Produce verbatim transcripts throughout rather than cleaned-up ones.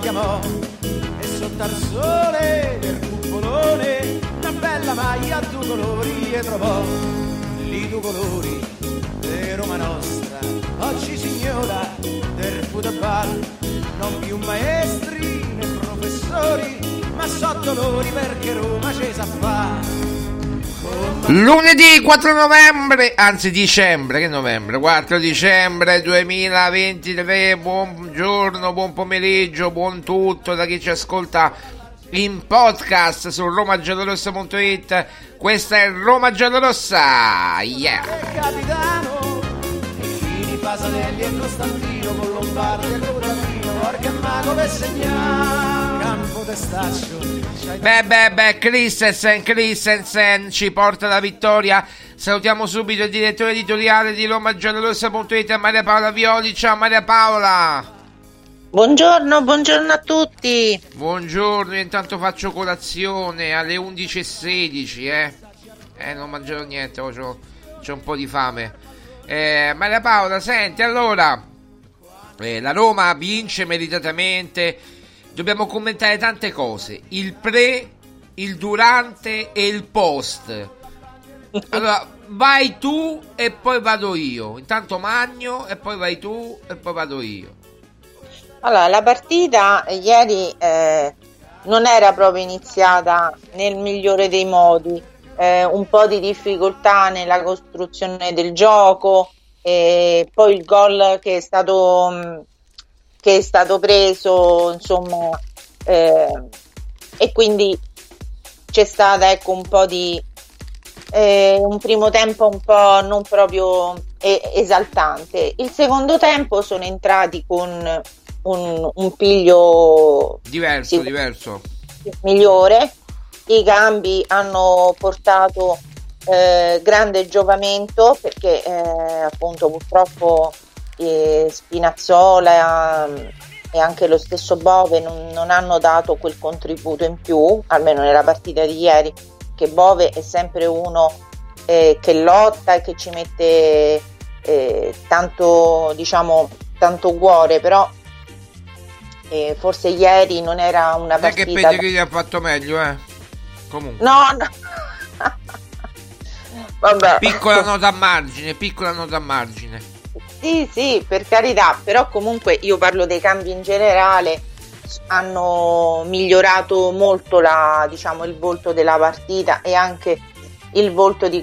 Chiamò e sotto al sole del cupolone una bella maglia a due colori e trovò lì due colori di Roma nostra. Oggi signora del football, non più maestri né professori, ma so dolori perché Roma ce sa fa. Lunedì quattro novembre, anzi dicembre, che novembre? quattro dicembre duemilaventitré, buongiorno, buon pomeriggio, buon tutto da chi ci ascolta in podcast su roma giallorossa punto it. Questa è Roma Giallorossa, yeah! Capitano, Fini, Pasanelli e Costantino con Lombardi e Duratino, orca mago per segnare. Beh beh beh, Christensen, Christensen ci porta la vittoria. Salutiamo subito il direttore editoriale di roma giallorossa punto it, Maria Paola Violi. Ciao Maria Paola. Buongiorno, buongiorno a tutti. Buongiorno, io intanto faccio colazione alle undici e sedici, eh. Eh, non mangerò niente, oh, c'ho, c'ho un po' di fame. Eh, Maria Paola, senti, allora, eh, la Roma vince meritatamente. Dobbiamo commentare tante cose, il pre, il durante e il post. Allora, vai tu e poi vado io. Intanto Magno e poi vai tu e poi vado io. Allora, la partita ieri eh, non era proprio iniziata nel migliore dei modi. Eh, un po' di difficoltà nella costruzione del gioco, e poi il gol che è stato... Mh, che è stato preso, insomma, eh, e quindi c'è stata, ecco, un po' di eh, un primo tempo un po' non proprio eh, esaltante. Il secondo tempo sono entrati con un, un piglio diverso, sì, diverso, migliore. I cambi hanno portato eh, grande giovamento perché eh, appunto purtroppo E Spinazzola e anche lo stesso Bove non, non hanno dato quel contributo in più, almeno nella partita di ieri, che Bove è sempre uno eh, che lotta e che ci mette eh, tanto, diciamo, tanto cuore, però eh, forse ieri non era una non partita. Non è che Pellegrini ha fatto meglio, eh? Comunque. No, no. Vabbè. Piccola nota a margine, piccola nota a margine. Sì, sì, per carità, però comunque io parlo dei cambi in generale, hanno migliorato molto la, diciamo, il volto della partita e anche il volto di...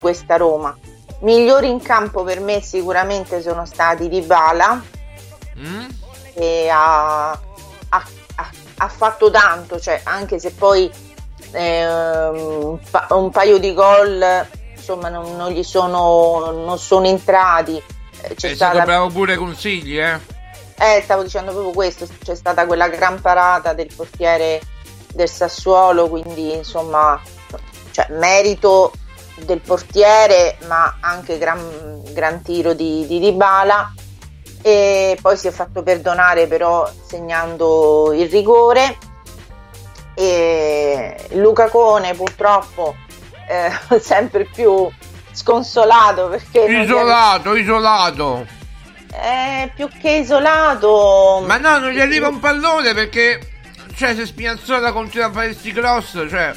Questa Roma migliori in campo per me sicuramente sono stati Dybala, mm? che ha, ha, ha fatto tanto, cioè anche se poi eh, un, pa- un paio di gol insomma non, non gli sono non sono entrati. C'è è stata... stato bravo pure consigli, eh? eh stavo dicendo proprio questo, c'è stata quella gran parata del portiere del Sassuolo, quindi insomma, cioè, merito del portiere, ma anche gran, gran tiro di, di Dybala, e poi si è fatto perdonare però segnando il rigore. E Lucacone purtroppo eh, sempre più sconsolato, perché isolato, non gli... isolato eh, più che isolato, ma no, non gli arriva un pallone, perché cioè se Spinazzola continua a fare sti cross, cioè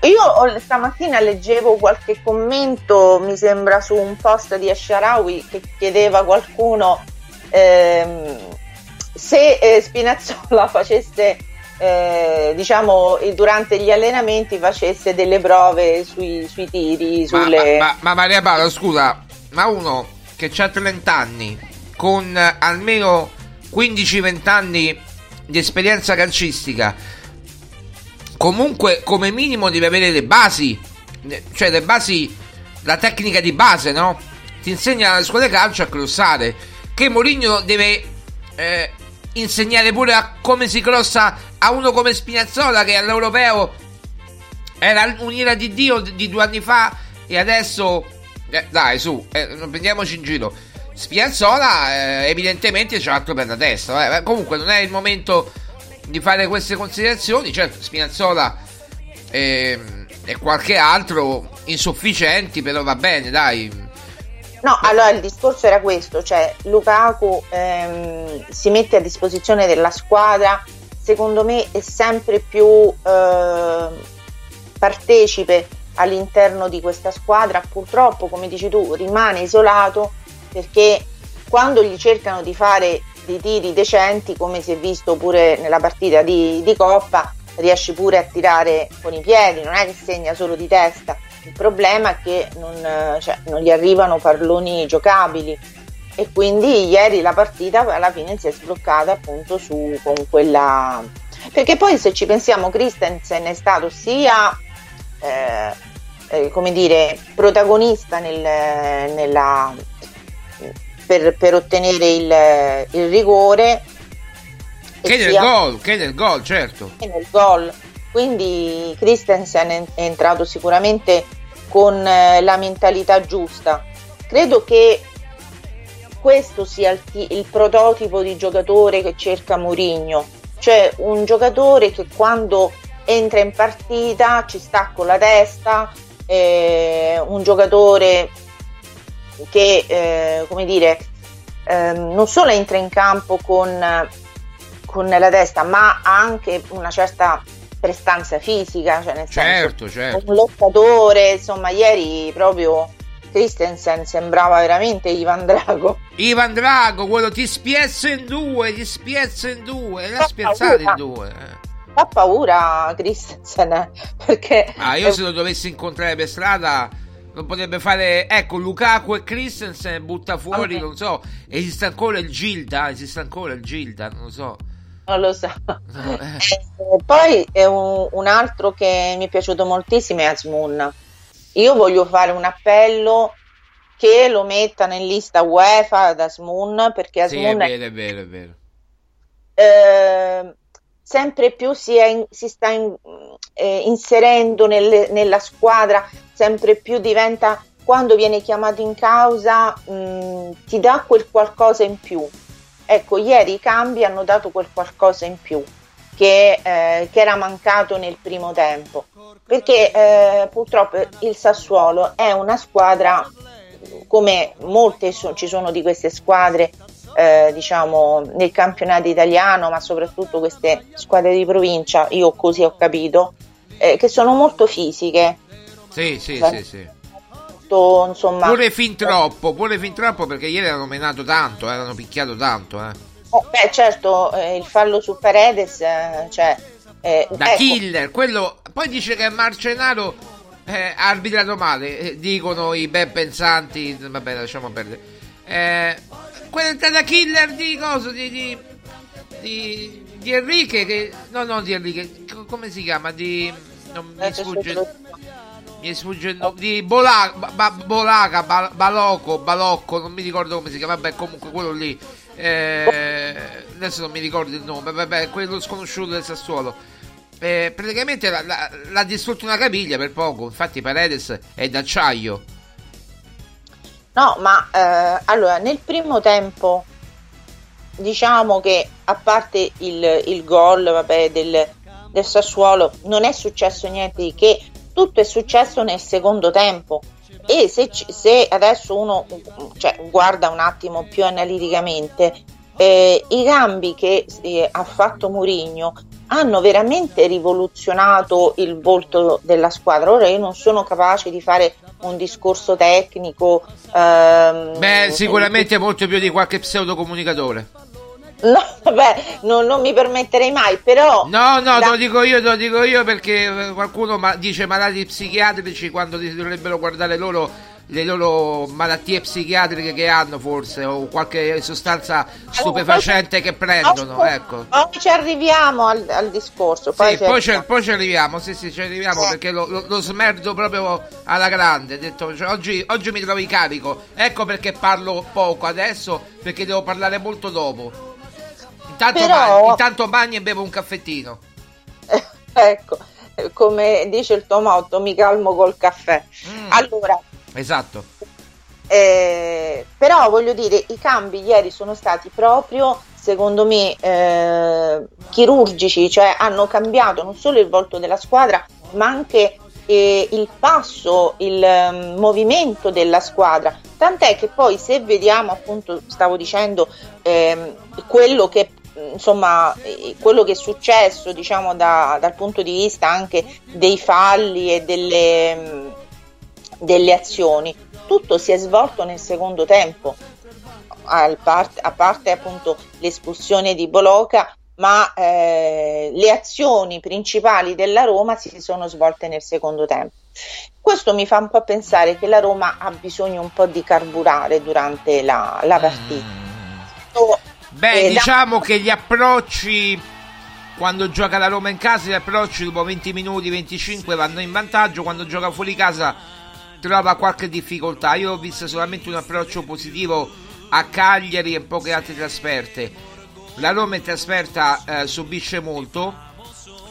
io stamattina leggevo qualche commento, mi sembra su un post di Shaarawy, che chiedeva qualcuno ehm, se eh, Spinazzola facesse eh, diciamo durante gli allenamenti facesse delle prove sui, sui tiri sulle... ma, ma, ma Maria Paola, scusa, ma uno che c'ha trenta anni con almeno quindici venti anni di esperienza calcistica, comunque come minimo deve avere le basi, cioè le basi, la tecnica di base, no? Ti insegna alle scuole calcio a crossare, che Mourinho deve eh, insegnare pure a come si crossa a uno come Spinazzola, che all'Europeo era un'ira di Dio di due anni fa, e adesso eh, dai su, eh, non prendiamoci in giro. Spinazzola eh, evidentemente c'è altro per la testa, eh. Comunque non è il momento di fare queste considerazioni. Certo, Spinazzola e, e qualche altro insufficienti, però va bene, dai. No, allora il discorso era questo, cioè Lukaku ehm, si mette a disposizione della squadra, secondo me è sempre più eh, partecipe all'interno di questa squadra. Purtroppo, come dici tu, rimane isolato, perché quando gli cercano di fare di tiri decenti, come si è visto pure nella partita di, di Coppa, riesci pure a tirare con i piedi, non è che segna solo di testa. Il problema è che non, cioè, non gli arrivano palloni giocabili, e quindi ieri la partita alla fine si è sbloccata appunto su con quella, perché poi se ci pensiamo Christensen è stato sia eh, eh, come dire protagonista nel, nella Per, per ottenere il, il rigore, che nel gol, che nel gol, certo, che nel gol. Quindi Christensen è entrato sicuramente con la mentalità giusta. Credo che questo sia il, il prototipo di giocatore che cerca Mourinho, cioè un giocatore che quando entra in partita ci sta con la testa, eh, un giocatore che eh, come dire eh, non solo entra in campo con, con la testa, ma ha anche una certa prestanza fisica, cioè nel certo, senso, certo. Un lottatore, insomma. Ieri proprio Christensen sembrava veramente Ivan Drago. Ivan Drago, quello ti spiezzo in due, ti spiezzo in due, l'ha spiezzato in due. Fa paura Christensen, perché ah, io è... se lo dovessi incontrare per strada non potrebbe fare, ecco, Lukaku e Christensen butta fuori, okay. Non so, esiste ancora il Gilda, esiste ancora il Gilda, non lo so. non lo so. No, eh. E poi è un, un altro che mi è piaciuto moltissimo è Azmoun. Io voglio fare un appello che lo metta in lista UEFA ad Azmoun, perché Azmoun sì, è, è, vero, è, è vero. Eh, sempre più si, è in, si sta in, eh, inserendo nelle, nella squadra, sempre più diventa, quando viene chiamato in causa mh, ti dà quel qualcosa in più. Ecco, ieri i cambi hanno dato quel qualcosa in più che, eh, che era mancato nel primo tempo, perché eh, purtroppo il Sassuolo è una squadra, come molte so, ci sono di queste squadre eh, diciamo nel campionato italiano, ma soprattutto queste squadre di provincia, io così ho capito, eh, che sono molto fisiche. Sì, sì, sì, sì, sì. Insomma, pure fin troppo, pure fin troppo, perché ieri erano menato tanto, erano picchiato tanto. Eh. Oh, beh, certo, eh, il fallo su Paredes, eh, cioè eh, da ecco. Killer, quello. Poi dice che Marcenaro ha eh, arbitrato male, eh, dicono i ben pensanti. Vabbè, lasciamo perdere. Eh, quella entrata killer di cosa? Di, di, di, di Enrique, che no, no, di Enrique, come si chiama? Di non mi sfugge. Mi sfugge il nome di Bola, ba, Boloca, ba, Baloco, Balocco, non mi ricordo come si chiama, vabbè, comunque quello lì, eh, adesso non mi ricordo il nome, vabbè, quello sconosciuto del Sassuolo, eh, praticamente l'ha, l'ha, l'ha distrutto una caviglia per poco, infatti Paredes è d'acciaio. No, ma eh, allora nel primo tempo diciamo che, a parte il, il gol vabbè, del, del Sassuolo, non è successo niente di che. Tutto è successo nel secondo tempo, e se, se adesso uno cioè, guarda un attimo più analiticamente, eh, i cambi che eh, ha fatto Mourinho hanno veramente rivoluzionato il volto della squadra. Ora io non sono capace di fare un discorso tecnico. Ehm, Beh, sicuramente eh, molto più di qualche pseudocomunicatore. No, vabbè, non, non mi permetterei mai, però. No, no, la... te lo dico io, te lo dico io perché qualcuno ma- dice malati psichiatrici quando dovrebbero guardare loro le loro malattie psichiatriche che hanno, forse, o qualche sostanza stupefacente allora, che prendono. Poi, ecco. Poi ci arriviamo al, al discorso. Poi, sì, poi, ci, poi ci arriviamo, sì, sì, ci arriviamo sì. Perché lo, lo, lo smerdo proprio alla grande. Detto, cioè, oggi, oggi mi trovo in carico, ecco perché parlo poco adesso, perché devo parlare molto dopo. Intanto, Però, bagno, intanto bagno e bevo un caffettino. Eh, ecco, come dice il tuo motto, mi calmo col caffè. Mm, allora, esatto. Eh, però voglio dire, i cambi ieri sono stati proprio, secondo me, eh, chirurgici, cioè hanno cambiato non solo il volto della squadra, ma anche eh, il passo, il um, movimento della squadra. Tant'è che poi, se vediamo, appunto, stavo dicendo, eh, quello che insomma quello che è successo diciamo da, dal punto di vista anche dei falli e delle, delle azioni, tutto si è svolto nel secondo tempo, al part, a parte appunto l'espulsione di Boloca, ma eh, le azioni principali della Roma si sono svolte nel secondo tempo. Questo mi fa un po' pensare che la Roma ha bisogno un po' di carburare durante la, la partita. So, Beh, eh, diciamo da... che gli approcci, quando gioca la Roma in casa, gli approcci dopo venti minuti, venticinque vanno in vantaggio, quando gioca fuori casa trova qualche difficoltà. Io ho visto solamente un approccio positivo a Cagliari e poche altre trasferte. La Roma in trasferta eh, subisce molto,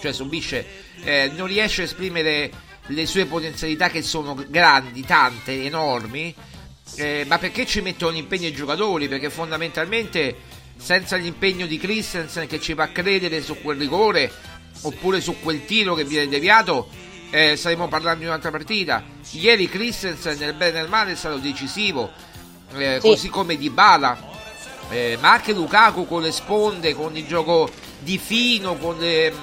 cioè subisce, eh, non riesce a esprimere le sue potenzialità, che sono grandi, tante, enormi, eh, ma perché ci mettono impegno i giocatori, perché fondamentalmente senza l'impegno di Christensen, che ci fa credere su quel rigore oppure su quel tiro che viene deviato, eh, staremo parlando di un'altra partita. Ieri Christensen, nel bene e nel male, è stato decisivo, eh, sì. Così come Dybala, eh, ma anche Lukaku corrisponde con il gioco di fino, con le...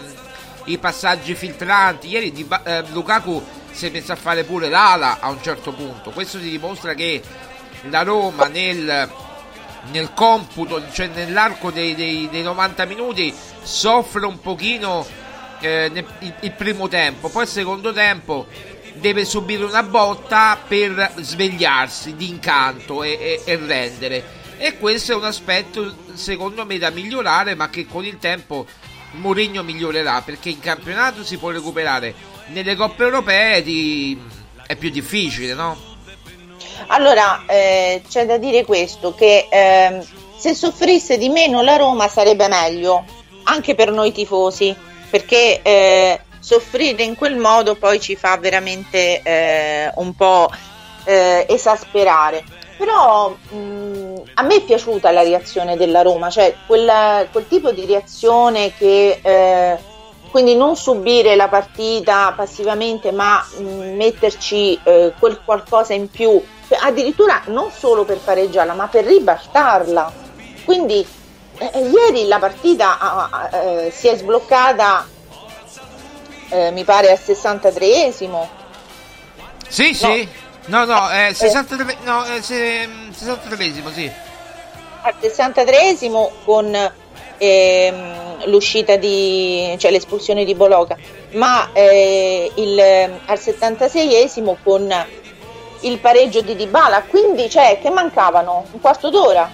i passaggi filtranti. Ieri di, eh, Lukaku si è messo a fare pure l'ala a un certo punto. Questo ti dimostra che la Roma nel, nel computo, cioè nell'arco dei, dei, dei novanta minuti, soffre un pochino eh, nel, il, il primo tempo, poi il secondo tempo deve subire una botta per svegliarsi d'incanto e, e, e rendere. e questo è un aspetto secondo me da migliorare, ma che con il tempo Mourinho migliorerà, perché in campionato si può recuperare, nelle coppe europee di... è più difficile, no? Allora eh, c'è da dire questo, che eh, se soffrisse di meno la Roma sarebbe meglio anche per noi tifosi, perché eh, soffrire in quel modo poi ci fa veramente eh, un po' eh, esasperare. Però mh, a me è piaciuta la reazione della Roma, cioè quel, quel tipo di reazione che eh, quindi non subire la partita passivamente, ma mh, metterci eh, quel qualcosa in più, addirittura non solo per pareggiarla ma per ribaltarla. Quindi eh, ieri la partita eh, eh, si è sbloccata eh, mi pare al sessantatreesimo. Sì, no. sì. No, no, eh, eh, sessantatré, no eh, se, sessantatreesimo, sì. Al sessantatreesimo con ehm, l'uscita di, cioè l'espulsione di Boloca, ma eh, il, al settantaseiesimo con il pareggio di Dybala, quindi cioè che mancavano un quarto d'ora.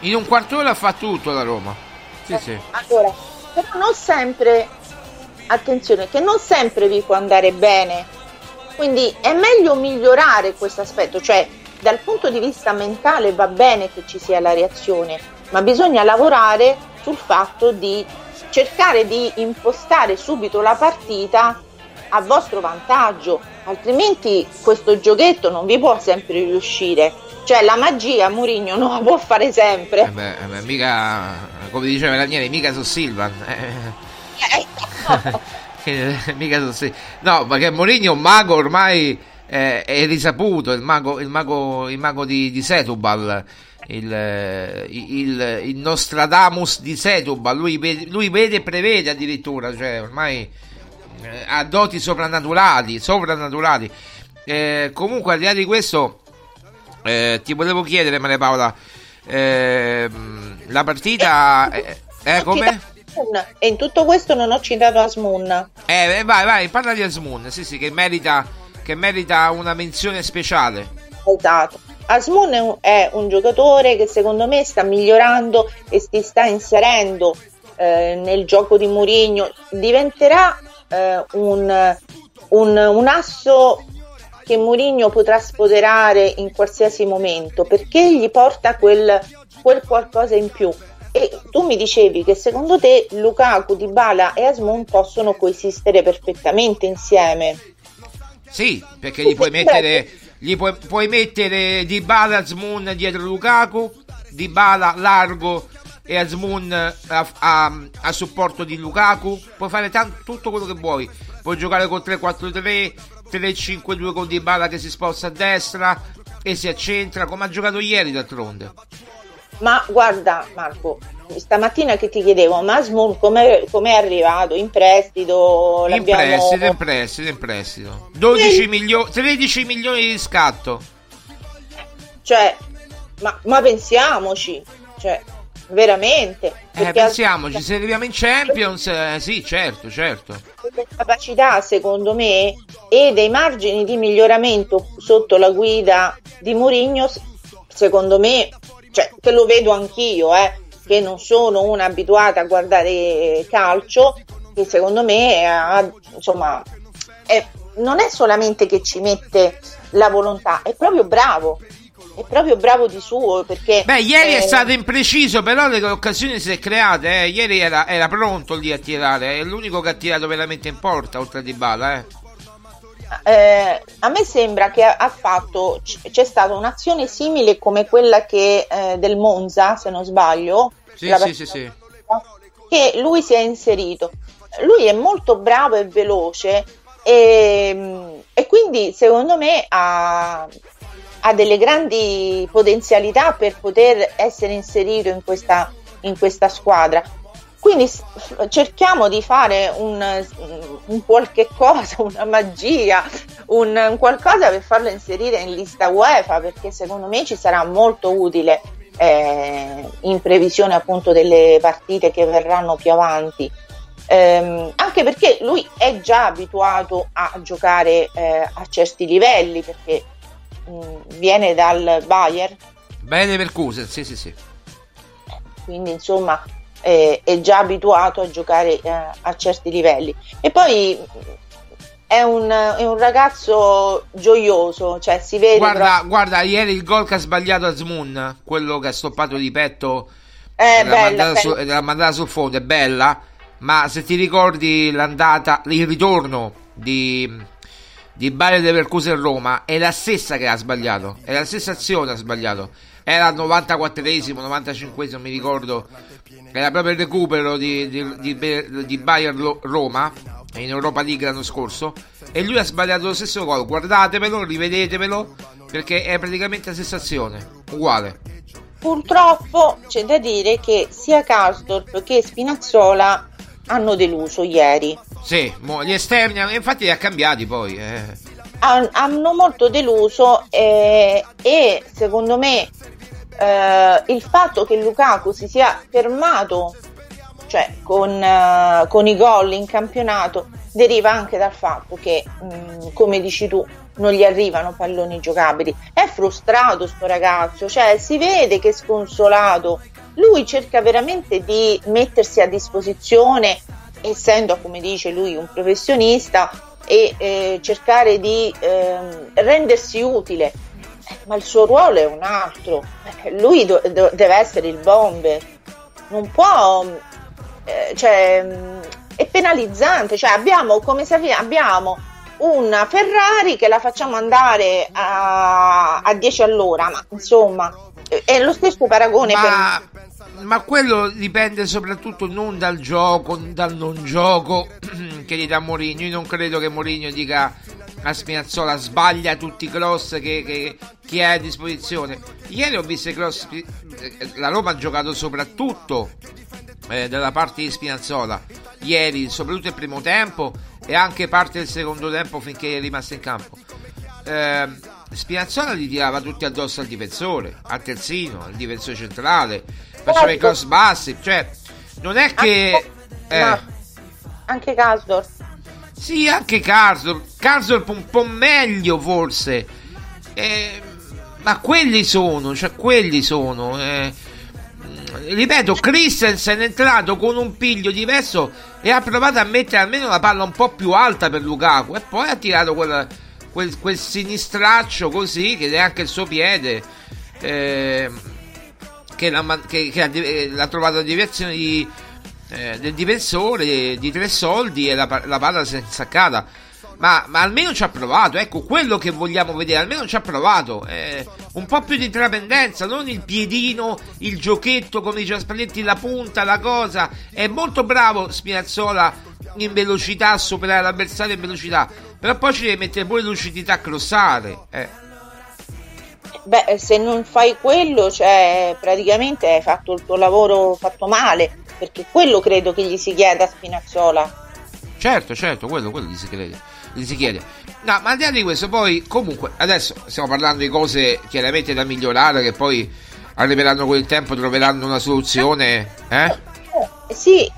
In un quarto d'ora fa tutto la Roma. Sì, eh, sì. Allora, però non sempre, attenzione, che non sempre vi può andare bene. Quindi è meglio migliorare questo aspetto, cioè dal punto di vista mentale va bene che ci sia la reazione, ma bisogna lavorare sul fatto di cercare di impostare subito la partita a vostro vantaggio, altrimenti questo giochetto non vi può sempre riuscire. Cioè la magia Mourinho non la può fare sempre. Eh beh, eh beh, mica, come diceva Daniele, mica su Silvan. Eh. Eh, no. Mica so, no, perché Mourinho è un mago ormai, eh, è risaputo, il mago, il mago, il mago di, di Setúbal, il, il, il Nostradamus di Setúbal, lui, lui vede e prevede addirittura, cioè ormai eh, ha doti soprannaturali, soprannaturali. Eh, comunque al di là di questo eh, ti volevo chiedere, Maria Paola, eh, la partita è eh, eh, come? E in tutto questo non ho citato Azmoun. Eh, vai, vai, parla di Azmoun, sì, sì, che merita, che merita una menzione speciale. Esatto. Azmoun è un, è un giocatore che secondo me sta migliorando e si sta inserendo eh, nel gioco di Mourinho. Diventerà eh, un, un, un asso che Mourinho potrà spoderare in qualsiasi momento, perché gli porta quel, quel qualcosa in più. E tu mi dicevi che secondo te Lukaku, Dybala e Azmoun possono coesistere perfettamente insieme. Sì, perché gli puoi mettere, gli puoi, puoi mettere Dybala, Azmoun dietro Lukaku, Dybala largo e Azmoun a, a, a supporto di Lukaku. Puoi fare tanto, tutto quello che vuoi. Puoi giocare con tre quattro tre, tre cinque due con Dybala che si sposta a destra e si accentra, come ha giocato ieri d'altronde. Ma guarda Marco, stamattina che ti chiedevo, ma Azmoun come è arrivato? In prestito? In prestito, in prestito, in prestito. dodici milio- tredici milioni di scatto. Cioè, ma, ma pensiamoci, cioè, veramente. Eh, pensiamoci, al... se arriviamo in Champions, eh, sì, certo, certo. Capacità, secondo me, e dei margini di miglioramento sotto la guida di Mourinho, secondo me... Cioè, che lo vedo anch'io, eh, che non sono una abituata a guardare calcio, che secondo me ha, insomma, è, non è solamente che ci mette la volontà, è proprio bravo, è proprio bravo di suo, perché... Beh, ieri eh, è stato impreciso, però le occasioni si è create, eh. Ieri era, era pronto lì a tirare, è l'unico che ha tirato veramente in porta, oltre a Dybala, eh. Eh, a me sembra che ha fatto, c'è stata un'azione simile come quella che eh, del Monza, se non sbaglio, sì, sì, sì, sì. Che lui si è inserito, lui è molto bravo e veloce e, e quindi secondo me ha, ha delle grandi potenzialità per poter essere inserito in questa, in questa squadra. Quindi cerchiamo di fare un, un qualche cosa, una magia, un, un qualcosa per farlo inserire in lista UEFA, perché secondo me ci sarà molto utile eh, in previsione appunto delle partite che verranno più avanti, ehm, anche perché lui è già abituato a giocare eh, a certi livelli, perché mh, viene dal Bayern. Bene per Kusen, sì, sì, sì. Quindi insomma eh, è già abituato a giocare eh, a certi livelli. E poi è un, è un ragazzo gioioso, cioè si vede. Guarda, però... guarda ieri il gol che ha sbagliato Azmoun, quello che ha stoppato di petto, eh, l'ha, bella, mandata su, l'ha mandata sul fondo, è bella. Ma se ti ricordi l'andata, il ritorno di di Bayer Leverkusen in Roma è la stessa che ha sbagliato, è la stessa azione ha sbagliato, era al novantaquattresimo novantacinquesimo, mi ricordo, era proprio il recupero di, di, di, di Bayer Roma in Europa League l'anno scorso, e lui ha sbagliato lo stesso gol. Guardatevelo, rivedetevelo, perché è praticamente la stessa azione, uguale. Purtroppo c'è da dire che sia Karsdorp che Spinazzola hanno deluso ieri. Sì, gli esterni, infatti li ha cambiati poi. Eh. Hanno molto deluso eh, e secondo me eh, il fatto che Lukaku si sia fermato, cioè con, eh, con i gol in campionato, deriva anche dal fatto che, mh, come dici tu, non gli arrivano palloni giocabili. È frustrato sto ragazzo, cioè si vede che è sconsolato. Lui cerca veramente di mettersi a disposizione, essendo, come dice lui, un professionista, e eh, cercare di eh, rendersi utile, ma il suo ruolo è un altro. Lui do- do- deve essere il bomber, non può, eh, cioè è penalizzante, cioè abbiamo come se abbiamo una Ferrari che la facciamo andare a, a dieci all'ora, ma insomma è lo stesso paragone. Ma, per... ma quello dipende soprattutto non dal gioco, dal non gioco che gli dà Mourinho. Io non credo che Mourinho dica a Spinazzola sbaglia tutti i cross che, che, che ha a disposizione. Ieri ho visto i cross, la Roma ha giocato soprattutto eh, dalla parte di Spinazzola ieri, soprattutto il primo tempo e anche parte del secondo tempo finché è rimasto in campo. Eh, Spinazzola li tirava tutti addosso al difensore, al terzino, al difensore centrale, faceva i cross bassi, cioè non è che eh, anche Karsdorp, sì, anche Karsdorp Karsdorp un po' meglio forse, eh, ma quelli sono, cioè quelli sono eh, ripeto, Christensen è entrato con un piglio diverso e ha provato a mettere almeno la palla un po' più alta per Lukaku, e poi ha tirato quella Quel, quel sinistraccio così, che è anche il suo piede eh, che, la, che, che ha, eh, l'ha trovato a deviazione di, eh, del difensore di tre soldi e la, la palla si è insaccata, ma, ma almeno ci ha provato, ecco quello che vogliamo vedere, almeno ci ha provato eh, un po' più di intraprendenza, non il piedino, il giochetto come diceva Spalletti, la punta, la cosa. È molto bravo Spinazzola in velocità, a superare l'avversario in velocità, però poi ci deve mettere pure lucidità crossate. Eh. Beh, se non fai quello, cioè praticamente hai fatto il tuo lavoro fatto male, perché quello credo che gli si chieda a Spinazzola. Certo, certo, quello, quello gli si chiede. Gli si chiede. No, ma al di là di questo, poi comunque adesso stiamo parlando di cose chiaramente da migliorare, che poi arriveranno con il tempo, troveranno una soluzione. Eh? Sì,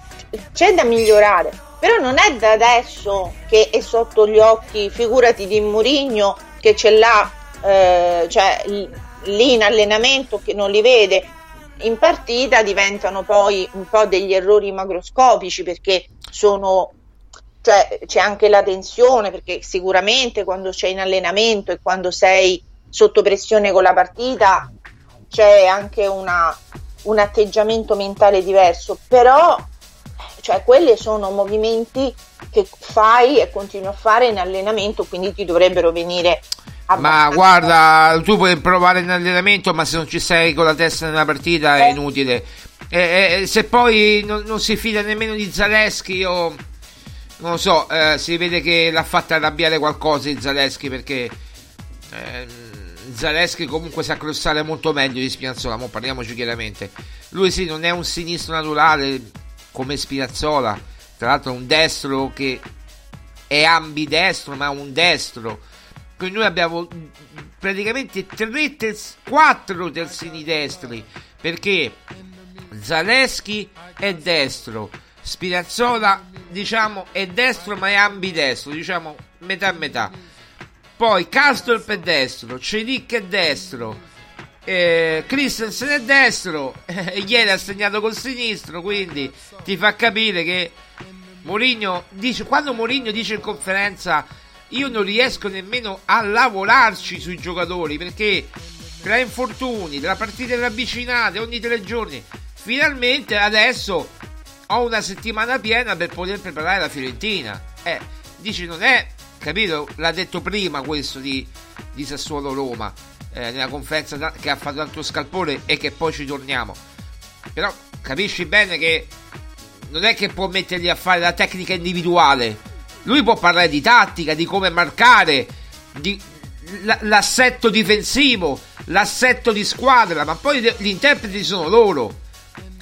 c'è da migliorare. Però non è da adesso che è sotto gli occhi, figurati di Mourinho che ce l'ha eh, cioè, lì in allenamento, che non li vede in partita, diventano poi un po' degli errori macroscopici, perché sono, cioè, c'è anche la tensione, perché sicuramente quando sei in allenamento e quando sei sotto pressione con la partita c'è anche una, un atteggiamento mentale diverso, però cioè quelli sono movimenti che fai e continui a fare in allenamento, quindi ti dovrebbero venire abbastanza. Ma guarda, tu puoi provare in allenamento, ma se non ci sei con la testa nella partita eh. è inutile. E, e, se poi non, non si fida nemmeno di Zalewski, o non lo so, eh, si vede che l'ha fatta arrabbiare qualcosa di Zalewski, perché eh, Zalewski comunque sa crossare molto meglio di Spinazzola, mo parliamoci chiaramente. Lui sì, non è un sinistro naturale come Spinazzola, tra l'altro un destro che è ambidestro, ma un destro, quindi noi abbiamo praticamente tre terz- quattro terzini destri, perché Zalewski è destro, Spinazzola diciamo è destro ma è ambidestro, diciamo metà metà, poi Karsdorp è destro, Celic è destro, eh, Christensen è destro eh, e ieri ha segnato col sinistro, quindi ti fa capire che Mourinho dice, quando Mourinho dice in conferenza io non riesco nemmeno a lavorarci sui giocatori perché tra infortuni, tra partite ravvicinate ogni tre giorni, finalmente adesso ho una settimana piena per poter preparare la Fiorentina. Eh, dici non è, capito? L'ha detto prima questo di, di Sassuolo Roma eh, nella conferenza che ha fatto tanto scalpore e che poi ci torniamo. Però capisci bene che non è che può metterli a fare la tecnica individuale. Lui può parlare di tattica, di come marcare, di l- l'assetto difensivo, l'assetto di squadra, ma poi gli interpreti sono loro.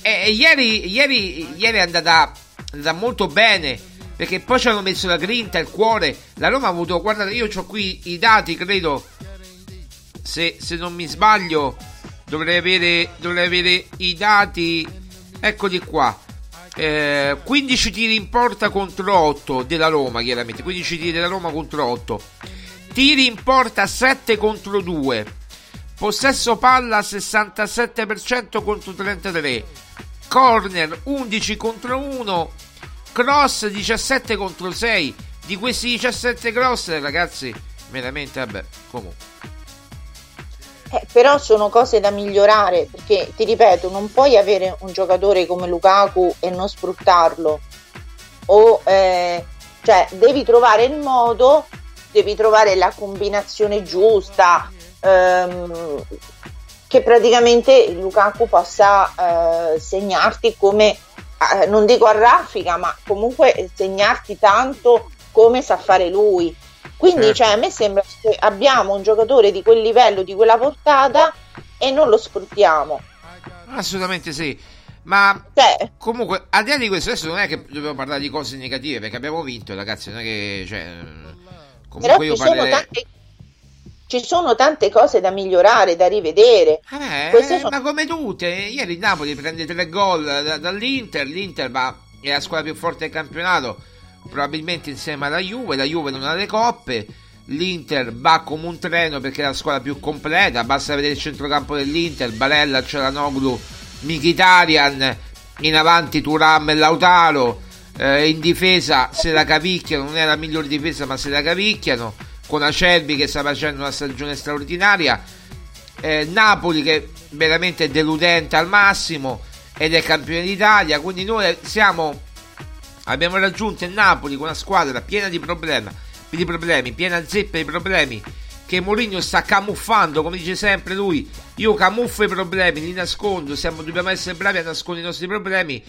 E, e ieri, ieri, ieri è andata, andata molto bene, perché poi ci hanno messo la grinta, il cuore. La Roma ha avuto, guardate, io ho qui i dati, credo, se, se non mi sbaglio, dovrei avere, dovrei avere i dati, eccoli qua. Eh, quindici tiri in porta contro otto della Roma, chiaramente quindici tiri della Roma contro otto, tiri in porta sette contro due, possesso palla sessantasette per cento contro trentatré, corner undici contro uno, cross diciassette contro sei. Di questi diciassette cross, ragazzi, veramente vabbè, comunque Eh, però sono cose da migliorare, perché ti ripeto, non puoi avere un giocatore come Lukaku e non sfruttarlo, o eh, cioè devi trovare il modo, devi trovare la combinazione giusta ehm, che praticamente Lukaku possa eh, segnarti come eh, non dico a raffica, ma comunque segnarti tanto come sa fare lui. Quindi certo. Cioè, a me sembra che abbiamo un giocatore di quel livello, di quella portata, e non lo sfruttiamo. Assolutamente sì. Ma Beh. comunque, al di là di questo, adesso non è che dobbiamo parlare di cose negative, perché abbiamo vinto, ragazzi. Non è che, cioè, comunque Però io ci, parlerei... sono tante, ci sono tante cose da migliorare, da rivedere. Eh, eh, sono... Ma come tutte, ieri il Napoli prende tre gol da, dall'Inter. L'Inter va, è la squadra più forte del campionato, probabilmente insieme alla Juve. La Juve non ha le coppe, l'Inter va come un treno perché è la squadra più completa. Basta vedere il centrocampo dell'Inter: Barella, Cialanoglu, Mkhitaryan, in avanti Thuram e Lautaro, eh, in difesa se la cavicchiano, non è la miglior difesa ma se la cavicchiano, con Acerbi che sta facendo una stagione straordinaria, eh, Napoli che veramente è deludente al massimo ed è campione d'Italia. Quindi noi siamo abbiamo raggiunto il Napoli con una squadra piena di, problema, di problemi, piena zeppa di problemi, che Mourinho sta camuffando, come dice sempre lui. Io camuffo i problemi, li nascondo, siamo, dobbiamo essere bravi a nascondere i nostri problemi,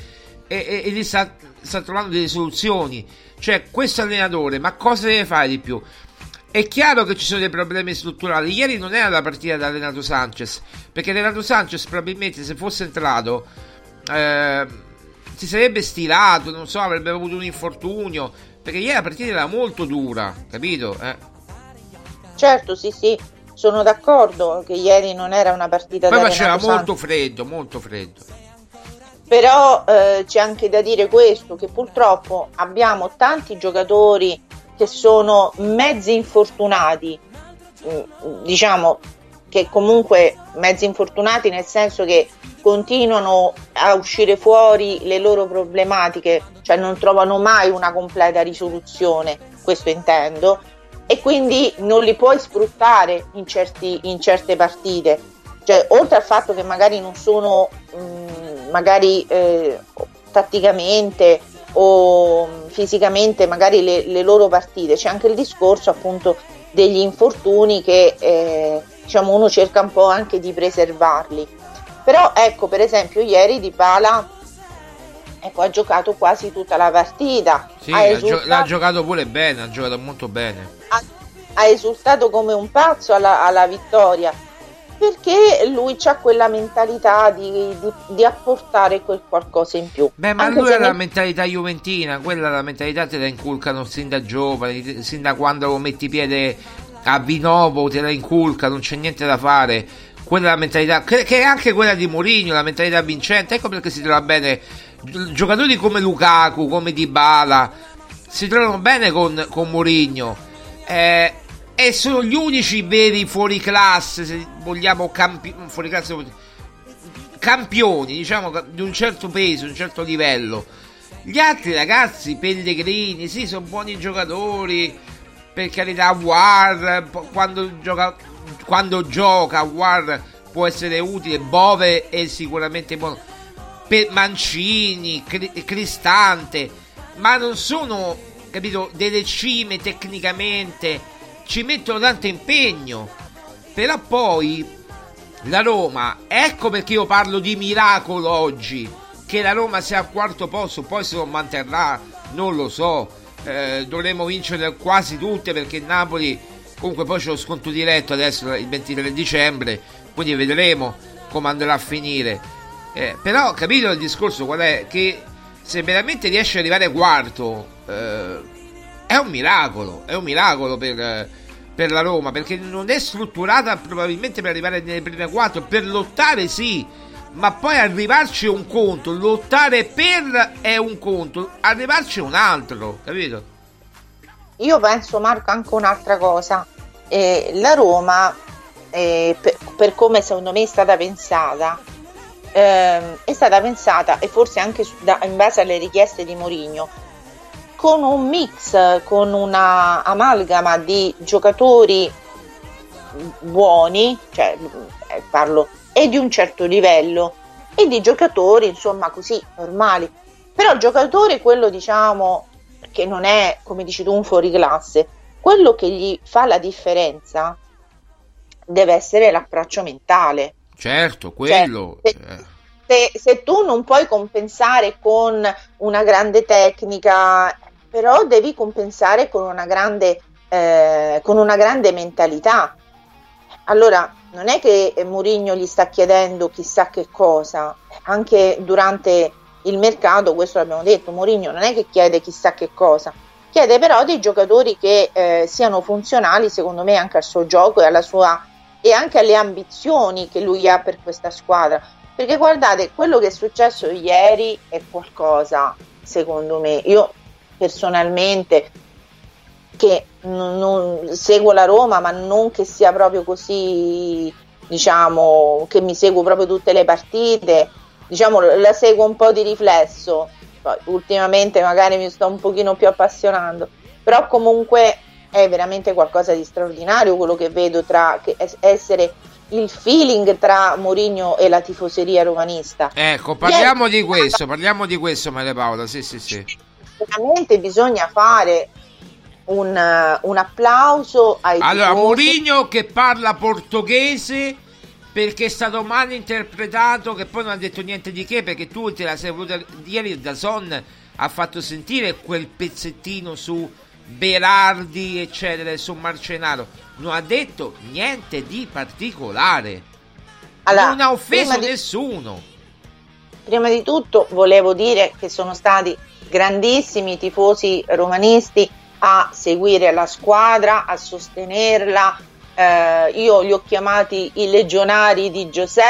e, e, e lì sta, sta trovando delle soluzioni. Cioè, questo allenatore, ma cosa deve fare di più? È chiaro che ci sono dei problemi strutturali. Ieri non era la partita da Renato Sanchez, perché Renato Sanchez probabilmente se fosse entrato... Eh, si sarebbe stilato, non so, avrebbe avuto un infortunio, perché ieri la partita era molto dura, capito? Eh. Certo, sì, sì, sono d'accordo che ieri non era una partita da Renato Sanchez. Poi c'era molto freddo, molto freddo. Però eh, c'è anche da dire questo, che purtroppo abbiamo tanti giocatori che sono mezzi infortunati, diciamo che comunque mezzi infortunati nel senso che continuano a uscire fuori le loro problematiche, cioè non trovano mai una completa risoluzione, questo intendo, e quindi non li puoi sfruttare in, certi, in certe partite. Cioè, oltre al fatto che magari non sono mh, magari eh, tatticamente o fisicamente magari le, le loro partite, c'è anche il discorso appunto degli infortuni che eh, diciamo uno cerca un po' anche di preservarli. Però ecco, per esempio ieri Dybala ecco, ha giocato quasi tutta la partita. Sì, ha esultato, l'ha giocato pure bene, ha giocato molto bene. Ha, ha esultato come un pazzo alla, alla vittoria, perché lui c'ha quella mentalità di, di, di apportare quel qualcosa in più. Beh, ma anche lui ha ne... la mentalità juventina, quella la mentalità te la inculcano sin da giovane, sin da quando metti piede a Vinovo te la inculca, non c'è niente da fare. Quella è la mentalità, che è anche quella di Mourinho, la mentalità vincente. Ecco perché si trova bene giocatori come Lukaku, come Dybala, si trovano bene con, con Mourinho. Eh, e sono gli unici veri fuoriclasse, se vogliamo, campi- fuoriclasse, campioni, diciamo, di un certo peso, di un certo livello. Gli altri ragazzi, Pellegrini, sì, sono buoni giocatori, per carità. War, quando gioca, quando gioca War può essere utile, Bove è sicuramente buono, per Mancini, Cristante, ma non sono, capito, delle cime tecnicamente, ci mettono tanto impegno. Però poi la Roma, ecco perché io parlo di miracolo oggi, che la Roma sia al quarto posto, poi se lo manterrà non lo so, eh, dovremmo vincere quasi tutte, perché Napoli comunque poi c'è lo sconto diretto adesso il ventitré dicembre, quindi vedremo come andrà a finire, eh, però capito il discorso qual è? Che se veramente riesce ad arrivare quarto, eh, è un miracolo, è un miracolo per, per la Roma, perché non è strutturata probabilmente per arrivare nelle prime quattro, per lottare sì, ma poi arrivarci è un conto, lottare per è un conto, arrivarci è un altro, capito? Io penso, Marco, anche un'altra cosa, eh, la Roma, eh, per, per come secondo me è stata pensata, eh, è stata pensata, e forse anche su, da, in base alle richieste di Mourinho, con un mix, con una amalgama di giocatori buoni, cioè eh, parlo e di un certo livello, e di giocatori insomma così normali, però il giocatore, quello diciamo che non è, come dici tu, un fuoriclasse, quello che gli fa la differenza deve essere l'approccio mentale, certo, quello, cioè, se, eh. se, se tu non puoi compensare con una grande tecnica, però devi compensare con una grande eh, con una grande mentalità. Allora non è che Mourinho gli sta chiedendo chissà che cosa, anche durante il mercato questo l'abbiamo detto, Mourinho non è che chiede chissà che cosa, chiede però dei giocatori che eh, siano funzionali secondo me anche al suo gioco e alla sua, e anche alle ambizioni che lui ha per questa squadra, perché guardate, quello che è successo ieri è qualcosa, secondo me, io personalmente che non, non seguo la Roma, ma non che sia proprio così, diciamo, che mi seguo proprio tutte le partite, diciamo la seguo un po' di riflesso, poi ultimamente magari mi sto un pochino più appassionando, però comunque è veramente qualcosa di straordinario quello che vedo, tra che essere il feeling tra Mourinho e la tifoseria romanista. Ecco, parliamo Ieri... di questo, parliamo di questo Maria Paola, sì sì sì. Veramente bisogna fare Un, un applauso ai allora tifosi. Mourinho che parla portoghese perché è stato mal interpretato, che poi non ha detto niente di che, perché tu te la sei voluta ieri, Dazon ha fatto sentire quel pezzettino su Berardi eccetera, su Marcenaro, non ha detto niente di particolare, allora, non ha offeso prima di, nessuno prima di tutto volevo dire che sono stati grandissimi i tifosi romanisti a seguire la squadra, a sostenerla, eh, io li ho chiamati i legionari di José,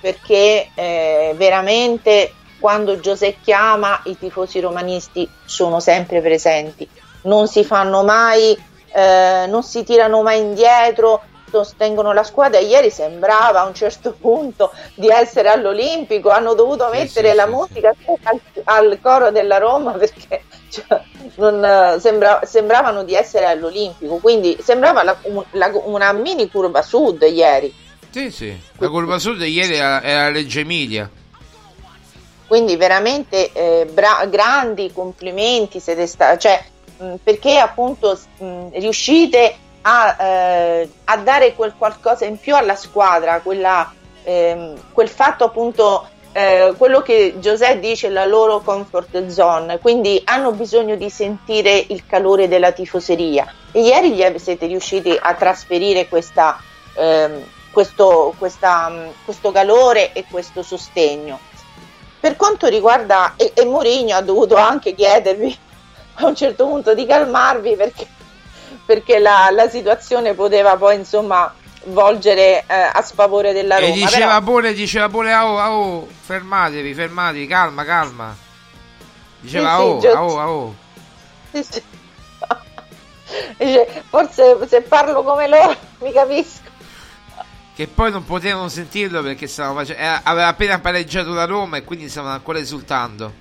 perché eh, veramente quando José chiama i tifosi romanisti sono sempre presenti, non si fanno mai, eh, non si tirano mai indietro, sostengono la squadra. Ieri sembrava a un certo punto di essere all'Olimpico, hanno dovuto mettere sì, sì, la sì, musica sì. Al, al coro della Roma, perché cioè, non, sembra, sembravano di essere all'Olimpico, quindi sembrava la, la, una mini curva sud ieri. Sì, sì, la curva sud ieri era, era Reggio Emilia. Quindi veramente eh, bra- grandi complimenti siete stati, cioè, mh, perché appunto mh, riuscite a, eh, a dare quel qualcosa in più alla squadra, quella, eh, quel fatto appunto. Eh, quello che José dice, la loro comfort zone, quindi hanno bisogno di sentire il calore della tifoseria, e ieri gli siete riusciti a trasferire questa, ehm, questo, questa, questo calore e questo sostegno. Per quanto riguarda, e, e Mourinho ha dovuto anche chiedervi a un certo punto di calmarvi, perché, perché la, la situazione poteva poi insomma volgere eh, a sfavore della Roma, e diceva però... pure diceva pure oh, oh, fermatevi fermatevi calma calma diceva sì, sì, oh, José... oh oh oh sì, sì. Dice, forse se parlo come loro mi capisco. Che poi non potevano sentirlo perché stavano facendo, era, aveva appena pareggiato la Roma e quindi stavano ancora esultando.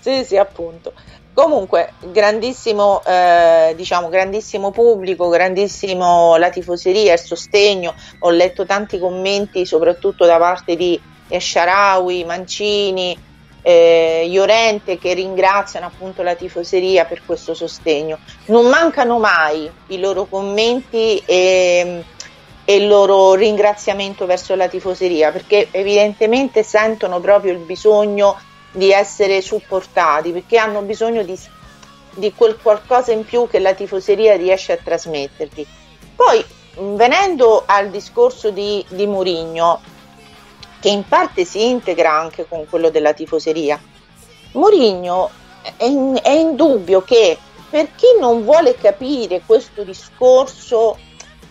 Sì, sì, appunto. Comunque, grandissimo, eh, diciamo, grandissimo pubblico, grandissimo la tifoseria, il sostegno. Ho letto tanti commenti, soprattutto da parte di Shaarawy, Mancini, eh, Llorente, che ringraziano appunto la tifoseria per questo sostegno. Non mancano mai i loro commenti e, e il loro ringraziamento verso la tifoseria, perché evidentemente sentono proprio il bisogno di essere supportati, perché hanno bisogno di, di quel qualcosa in più che la tifoseria riesce a trasmetterti. Poi, venendo al discorso di, di Mourinho, che in parte si integra anche con quello della tifoseria, Mourinho è, in, è indubbio che, per chi non vuole capire questo discorso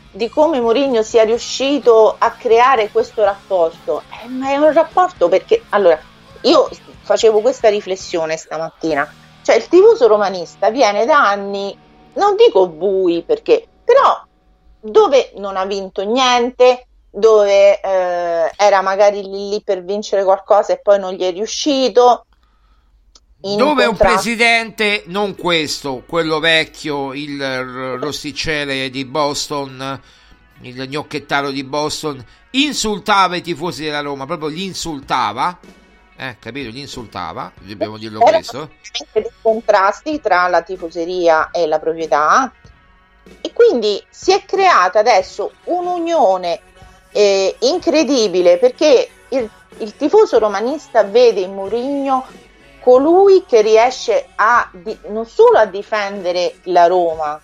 di come Mourinho sia riuscito a creare questo rapporto, eh, ma è un rapporto perché, allora, io facevo questa riflessione stamattina, cioè il tifoso romanista viene da anni, non dico bui perché, però dove non ha vinto niente, dove eh, era magari lì, lì per vincere qualcosa e poi non gli è riuscito, dove un presidente, non questo, quello vecchio, il rossicere di Boston, il gnocchettaro di Boston, insultava i tifosi della Roma, proprio li insultava. Eh, capito, gli insultava, dobbiamo dirlo questo. Dei contrasti tra la tifoseria e la proprietà, e quindi si è creata adesso un'unione eh, incredibile, perché il, il tifoso romanista vede in Mourinho colui che riesce a di, non solo a difendere la Roma,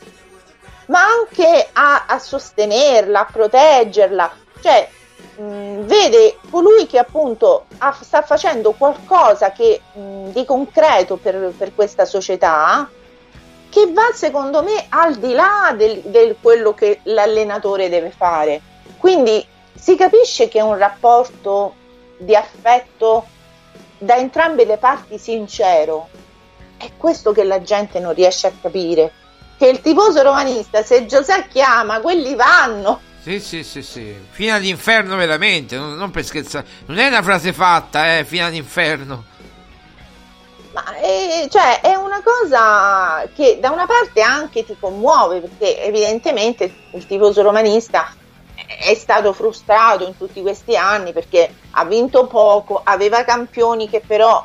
ma anche a, a sostenerla, a proteggerla, cioè Mh, vede colui che appunto ha, sta facendo qualcosa che, mh, di concreto per, per questa società, che va secondo me al di là del, del quello che l'allenatore deve fare. Quindi si capisce che è un rapporto di affetto da entrambe le parti sincero. È questo che la gente non riesce a capire, che il tifoso romanista, se Giuseppe chiama, quelli vanno. Sì, sì, sì, sì, fino all'inferno veramente, non, non per scherzare, non è una frase fatta, eh, fino all'inferno. Ma eh, cioè è una cosa che da una parte anche ti commuove, perché evidentemente il tifoso romanista è stato frustrato in tutti questi anni, perché ha vinto poco, aveva campioni che però,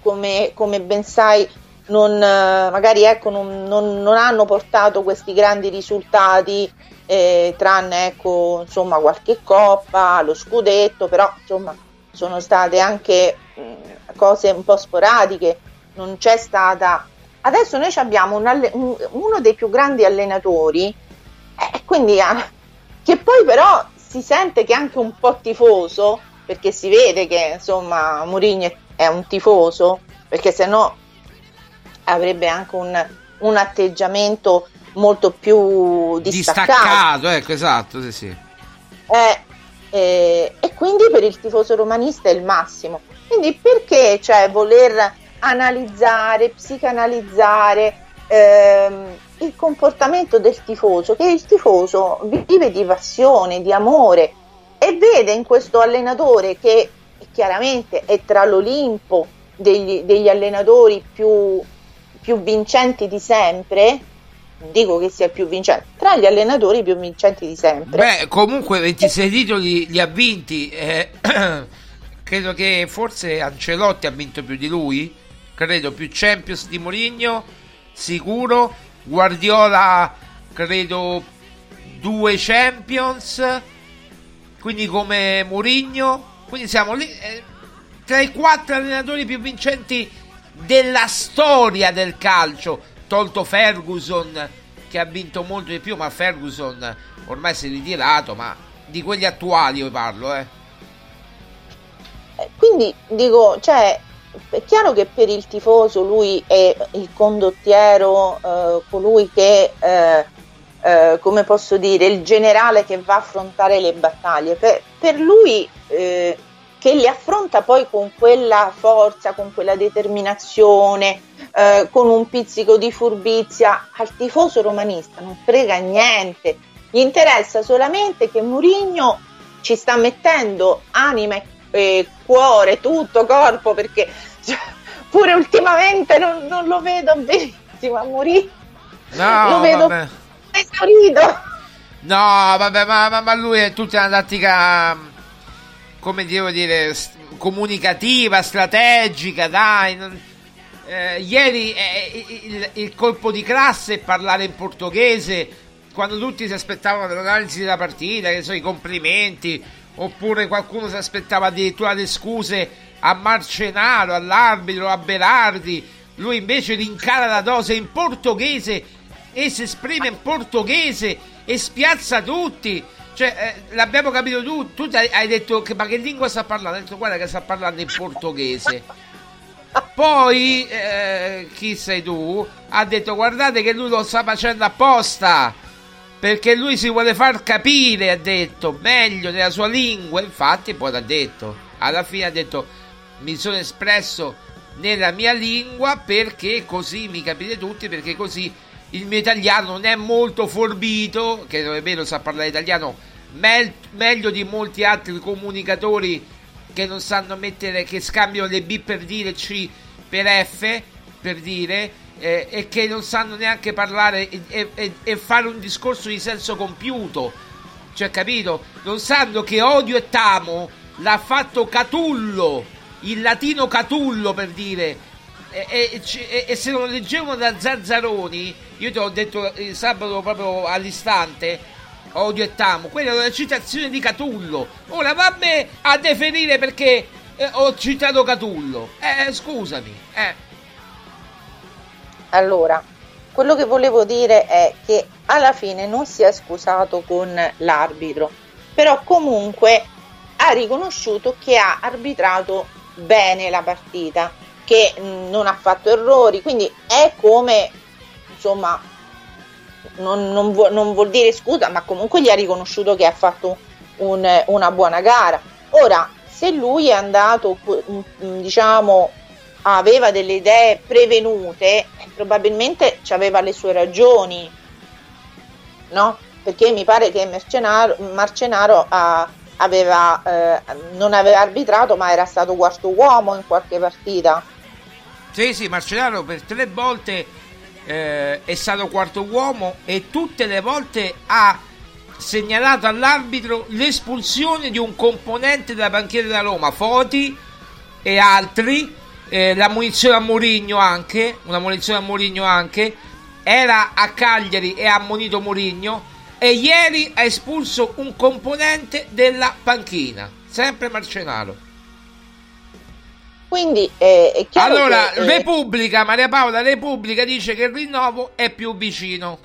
come, come ben sai, non, magari ecco, non, non, non hanno portato questi grandi risultati. Eh, tranne ecco insomma qualche coppa, lo scudetto, però insomma sono state anche mh, cose un po' sporadiche, non c'è stata. Adesso noi abbiamo un alle- un, uno dei più grandi allenatori, eh, quindi ah, che poi però si sente che è anche un po' tifoso, perché si vede che insomma Mourinho è un tifoso, perché sennò avrebbe anche un, un atteggiamento molto più distaccato, distaccato ecco, esatto, sì, sì. Eh, eh, e quindi per il tifoso romanista è il massimo, quindi perché, cioè, voler analizzare, psicanalizzare ehm, il comportamento del tifoso, che il tifoso vive di passione, di amore, e vede in questo allenatore che chiaramente è tra l'Olimpo degli, degli allenatori più, più vincenti di sempre. Dico che sia più vincente tra gli allenatori più vincenti di sempre. Beh, comunque ventisei titoli li ha vinti, eh, credo che forse Ancelotti ha vinto più di lui, credo più Champions di Mourinho sicuro, Guardiola credo due Champions, quindi come Mourinho, quindi siamo lì eh, tra i quattro allenatori più vincenti della storia del calcio, tolto Ferguson che ha vinto molto di più, ma Ferguson ormai si è ritirato, ma di quelli attuali io parlo, eh. Quindi dico, cioè, è chiaro che per il tifoso lui è il condottiero, eh, colui che eh, eh, come posso dire, il generale che va a affrontare le battaglie, per, per lui eh, che li affronta poi con quella forza, con quella determinazione, eh, con un pizzico di furbizia. Al tifoso romanista non frega niente, gli interessa solamente che Mourinho ci sta mettendo anima e eh, cuore, tutto, corpo, perché cioè, pure ultimamente non, non lo vedo benissimo a Mourinho, no, lo vedo vabbè. Sorrido. No, vabbè, ma, ma, ma lui è tutta una tattica, come devo dire, st- comunicativa, strategica, dai. Non, eh, ieri eh, il, il colpo di classe è parlare in portoghese, quando tutti si aspettavano l'analisi della partita, che so, i complimenti, oppure qualcuno si aspettava addirittura le scuse a Marcenaro, all'arbitro, a Berardi. Lui invece rincara la dose in portoghese e si esprime in portoghese e spiazza tutti, cioè eh, l'abbiamo capito tu, tu hai detto che, ma che lingua sta parlando? Hai detto guarda che sta parlando in portoghese. Poi eh, chi sei tu? Ha detto guardate che lui lo sta facendo apposta perché lui si vuole far capire, ha detto, meglio nella sua lingua. Infatti poi l'ha detto, alla fine ha detto mi sono espresso nella mia lingua perché così mi capite tutti, perché così il mio italiano non è molto forbito, che non è vero, sa parlare italiano mel- meglio di molti altri comunicatori che non sanno mettere, che scambiano le B per dire C per F per dire, eh, e che non sanno neanche parlare e, e, e fare un discorso di senso compiuto, cioè capito? Non sanno che odio e tamo l'ha fatto Catullo, il latino Catullo per dire. E, e, e, e se lo leggevano da Zazzaroni, io ti ho detto il sabato proprio all'istante, odio e tamo, quella era una citazione di Catullo. Ora vabbè a deferire perché eh, ho citato Catullo, eh, scusami eh. Allora, quello che volevo dire è che alla fine non si è scusato con l'arbitro, però comunque ha riconosciuto che ha arbitrato bene la partita, che non ha fatto errori, quindi è come, insomma, non, non, vu- non vuol dire scusa, ma comunque gli ha riconosciuto che ha fatto un, una buona gara. Ora, se lui è andato, diciamo, aveva delle idee prevenute, probabilmente c'aveva le sue ragioni, no? Perché mi pare che Marcenaro, Marcenaro ha... aveva eh, non aveva arbitrato ma era stato quarto uomo in qualche partita. Sì sì, Marcenaro per tre volte eh, è stato quarto uomo e tutte le volte ha segnalato all'arbitro l'espulsione di un componente della banchiera della Roma, Foti e altri, eh, la munizione a Mourinho anche, una munizione a Mourinho anche, era a Cagliari e ha ammonito Mourinho. E ieri ha espulso un componente della panchina, sempre Marcenaro. Quindi eh, è chiaro. Allora, che, eh... Repubblica, Maria Paola, Repubblica dice che il rinnovo è più vicino.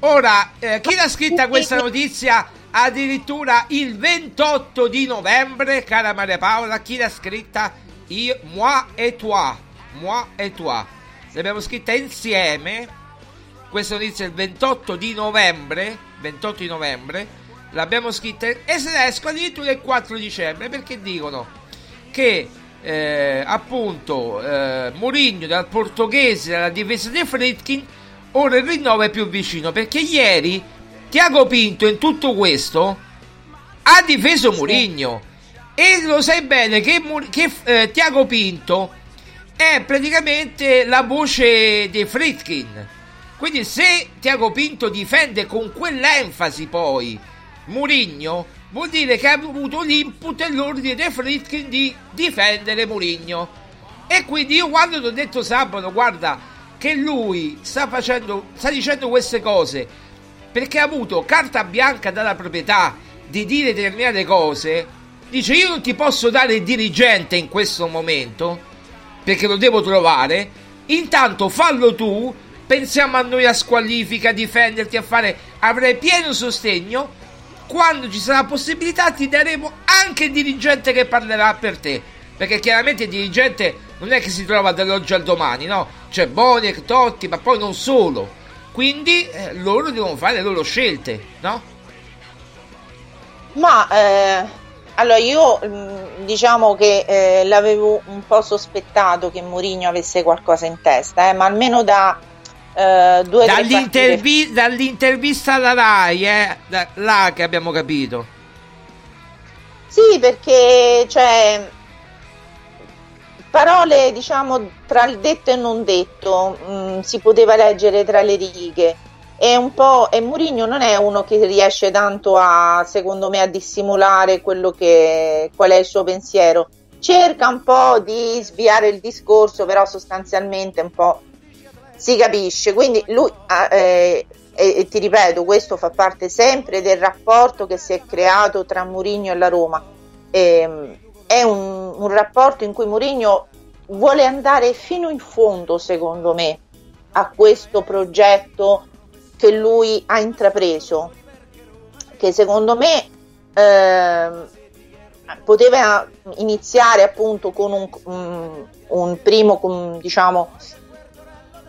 Ora, eh, chi l'ha scritta questa notizia? Addirittura il ventotto di novembre, cara Maria Paola, chi l'ha scritta? Io, moi et toi, moi et toi. L'abbiamo scritta insieme. Questa notizia è il ventotto di novembre, ventotto di novembre, l'abbiamo scritta e se ne esco addirittura il quattro dicembre, perché dicono che eh, appunto eh, Mourinho dal portoghese, dalla difesa di Friedkin, ora il rinnovo è più vicino, perché ieri Tiago Pinto in tutto questo ha difeso Mourinho e lo sai bene che, che eh, Tiago Pinto è praticamente la voce di Friedkin. Quindi se Tiago Pinto difende con quell'enfasi poi Mourinho, vuol dire che ha avuto l'input e l'ordine di Friedkin di difendere Mourinho. E quindi io quando ti ho detto sabato, guarda, che lui sta facendo, sta dicendo queste cose perché ha avuto carta bianca dalla proprietà di dire determinate cose, dice io non ti posso dare il dirigente in questo momento perché lo devo trovare, intanto fallo tu, pensiamo a noi a squalifica, a difenderti, a fare, avrai pieno sostegno, quando ci sarà possibilità ti daremo anche il dirigente che parlerà per te, perché chiaramente il dirigente non è che si trova dall'oggi al domani, no? C'è Boni, Totti, ma poi non solo, quindi eh, loro devono fare le loro scelte, no? Ma eh, Allora, io diciamo che eh, l'avevo un po' sospettato che Mourinho avesse qualcosa in testa, eh, ma almeno da eh, due Dall'intervi- dall'intervista alla Rai, eh, da, là che abbiamo capito. Sì, perché cioè parole diciamo tra il detto e non detto, mh, si poteva leggere tra le righe. È un po', e Mourinho non è uno che riesce tanto a, secondo me, a dissimulare quello che, qual è il suo pensiero. Cerca un po' di sviare il discorso, però sostanzialmente un po' si capisce. Quindi lui, eh, e, e ti ripeto, questo fa parte sempre del rapporto che si è creato tra Mourinho e la Roma. E, è un, un rapporto in cui Mourinho vuole andare fino in fondo, secondo me, a questo progetto che lui ha intrapreso, che secondo me eh, poteva iniziare appunto con un, un, un primo, con, diciamo,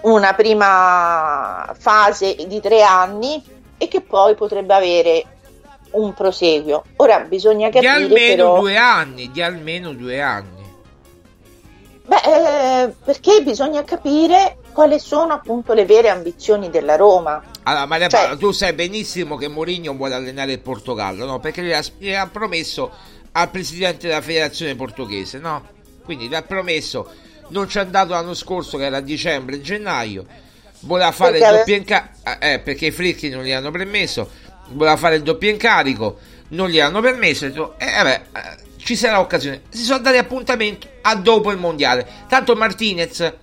una prima fase di tre anni e che poi potrebbe avere un proseguio. Ora bisogna capire di almeno però, due anni, di almeno due anni. Beh, eh, perché bisogna capire quali sono appunto le vere ambizioni della Roma. Allora Maria Paola, cioè, tu sai benissimo che Mourinho vuole allenare il Portogallo, no? Perché gli ha, gli ha promesso al presidente della federazione portoghese, no? Quindi gli ha promesso, non ci è andato l'anno scorso che era a dicembre e gennaio, voleva fare perché il doppio incarico, eh, perché i Friedkin non gli hanno permesso, voleva fare il doppio incarico, non gli hanno permesso, e tu, eh, vabbè, ci sarà occasione. Si sono dati appuntamento a dopo il mondiale, tanto Martinez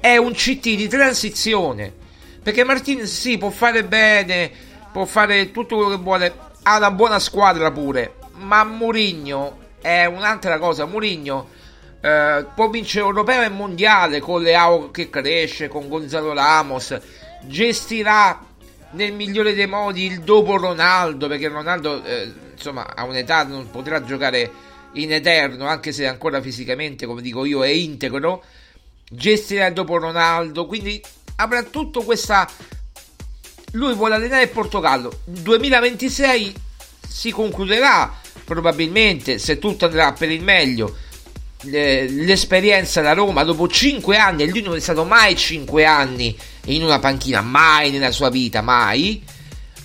è un C T di transizione, perché Martinez si sì, può fare bene, può fare tutto quello che vuole, ha una buona squadra pure, ma Mourinho è un'altra cosa. Mourinho eh, può vincere europeo e mondiale con Leao che cresce, con Gonzalo Ramos, gestirà nel migliore dei modi il dopo Ronaldo, perché Ronaldo eh, insomma a un'età non potrà giocare in eterno, anche se ancora fisicamente, come dico io, è integro, gestirà dopo Ronaldo, quindi avrà tutto questa. Lui vuole allenare il Portogallo. duemilaventisei si concluderà probabilmente, se tutto andrà per il meglio, l'esperienza da Roma dopo cinque anni, e lui non è stato mai cinque anni in una panchina, mai nella sua vita, mai.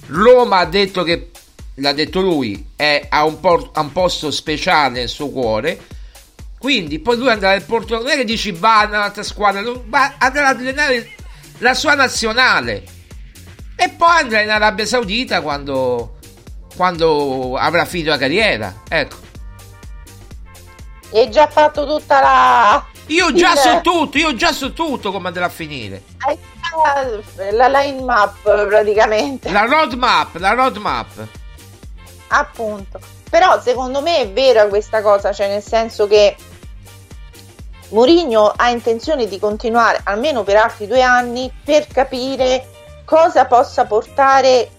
Roma ha detto che, l'ha detto lui, è a un, por- a un posto speciale nel suo cuore. Quindi poi lui andrà al Portogallo, non è che dici va in un'altra squadra, va, andrà ad allenare la sua nazionale e poi andrà in Arabia Saudita quando, quando avrà finito la carriera, ecco. E già fatto tutta la... Io già il... so tutto, io già so tutto come andrà a finire. La, la line map praticamente. La road map, la road map. Appunto. Però secondo me è vera questa cosa, cioè nel senso che Mourinho ha intenzione di continuare almeno per altri due anni per capire cosa possa portare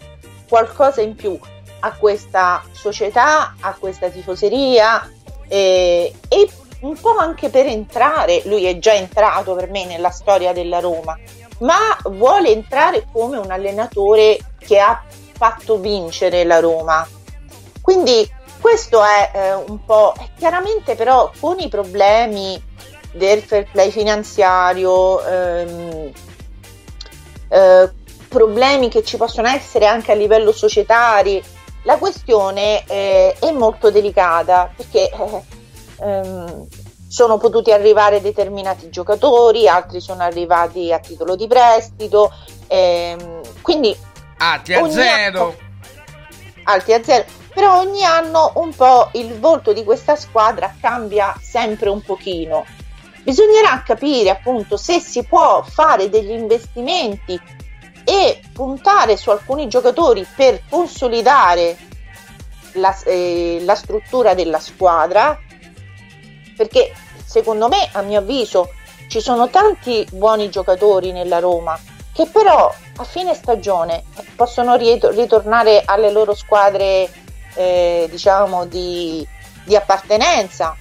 qualcosa in più a questa società, a questa tifoseria, eh, e un po' anche per entrare, lui è già entrato per me nella storia della Roma, ma vuole entrare come un allenatore che ha fatto vincere la Roma. Quindi questo è eh, un po', chiaramente però con i problemi del fair play finanziario, ehm, eh, problemi che ci possono essere anche a livello societario, la questione eh, è molto delicata, perché eh, ehm, sono potuti arrivare determinati giocatori, altri sono arrivati a titolo di prestito, ehm, quindi altri a zero, altri a zero, però ogni anno un po' il volto di questa squadra cambia sempre un pochino. Bisognerà capire appunto se si può fare degli investimenti e puntare su alcuni giocatori per consolidare la, eh, la struttura della squadra, perché secondo me, a mio avviso, ci sono tanti buoni giocatori nella Roma che però a fine stagione possono ritornare alle loro squadre eh, diciamo di, di appartenenza,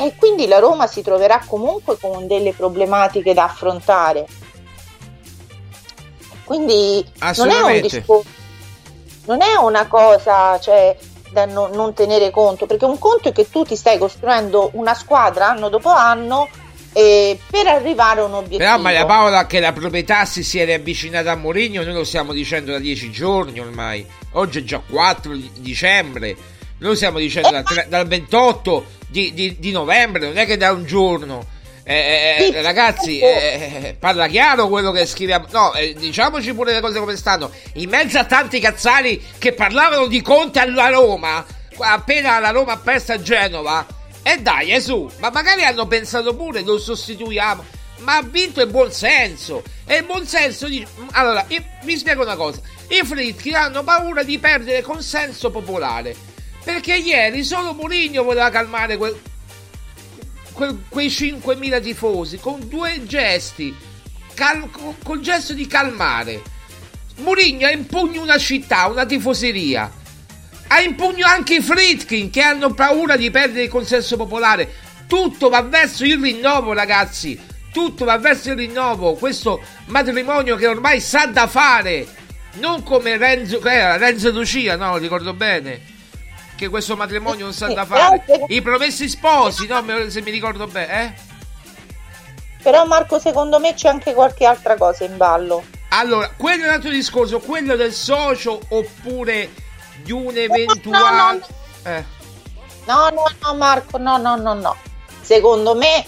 e quindi la Roma si troverà comunque con delle problematiche da affrontare. Quindi non è un discorso, non è una cosa, cioè da no, non tenere conto, perché un conto è che tu ti stai costruendo una squadra anno dopo anno eh, per arrivare a un obiettivo. Però Maria Paola, che la proprietà si sia riavvicinata a Mourinho noi lo stiamo dicendo da dieci giorni ormai, oggi è già quattro dicembre, noi stiamo dicendo da tre, dal ventotto di, di, di novembre, non è che da un giorno. Eh, eh, ragazzi, eh, parla chiaro quello che scriviamo. No, eh, diciamoci pure le cose come stanno. In mezzo a tanti cazzari che parlavano di Conte alla Roma, appena la Roma ha perso a Genova. E eh dai, eh, su, ma magari hanno pensato pure, lo sostituiamo. Ma ha vinto il buon senso. E il buon senso di... Allora, io, vi spiego una cosa. I Friedkin hanno paura di perdere consenso popolare, perché ieri solo Mourinho voleva calmare quel... quei cinquemila tifosi con due gesti, cal- col gesto di calmare. Mourinho ha in pugno una città, una tifoseria, ha in pugno anche i Friedkin che hanno paura di perdere il consenso popolare. Tutto va verso il rinnovo, ragazzi, tutto va verso il rinnovo. Questo matrimonio che ormai sa da fare, non come Renzo, che era Renzo Lucia, no, ricordo bene, che questo matrimonio non sa da fare, i promessi sposi, no, se mi ricordo bene, eh? Però Marco, secondo me c'è anche qualche altra cosa in ballo. Allora, quello è un altro discorso, quello del socio oppure di un eventuale no no no, eh. no no no Marco no no no no secondo me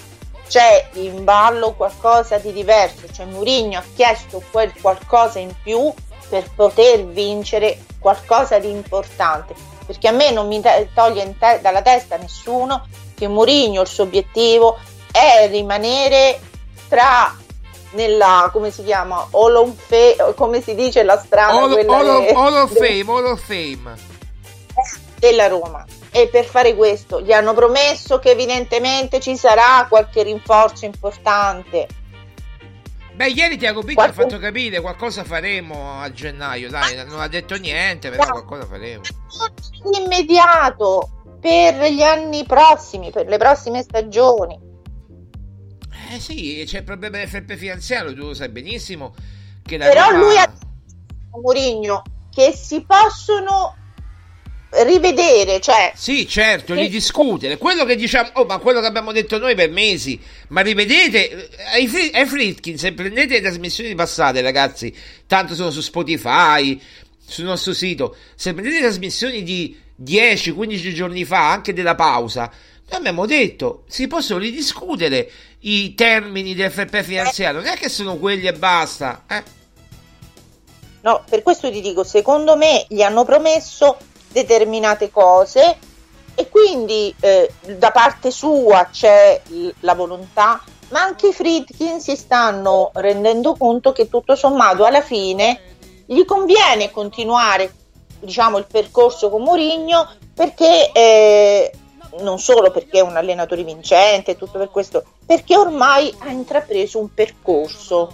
c'è in ballo qualcosa di diverso, cioè Mourinho ha chiesto quel qualcosa in più per poter vincere qualcosa di importante, perché a me non mi toglie te- dalla testa nessuno che Mourinho il suo obiettivo è rimanere tra nella, come si chiama, Hall of Fame, come si dice la strada All, quella All, che, All of Fame, Hall of Fame della Roma, e per fare questo gli hanno promesso che evidentemente ci sarà qualche rinforzo importante. Beh, ieri Tiago Pinto Qualcun... ha fatto capire qualcosa faremo a gennaio, dai, non ha detto niente, però qualcosa faremo. Immediato, per gli anni prossimi, per le prossime stagioni. Eh sì, c'è il problema del ferpe finanziario, tu lo sai benissimo. Che la però Roma... lui ha detto, Mourinho, che si possono rivedere, cioè sì, certo, che... ridiscutere quello che diciamo, oh, ma quello che abbiamo detto noi per mesi, ma rivedete ai, Fri- ai Friedkin, se prendete le trasmissioni passate, ragazzi, tanto sono su Spotify, sul nostro sito, se prendete le trasmissioni di dieci quindici giorni fa, anche della pausa, noi abbiamo detto si possono ridiscutere i termini del F P finanziario, non è che sono quelli e basta, eh? No, per questo ti dico, secondo me gli hanno promesso determinate cose e quindi eh, da parte sua c'è l- la volontà, ma anche i Friedkin si stanno rendendo conto che tutto sommato alla fine gli conviene continuare, diciamo, il percorso con Mourinho, perché eh, non solo perché è un allenatore vincente, tutto per questo, perché ormai ha intrapreso un percorso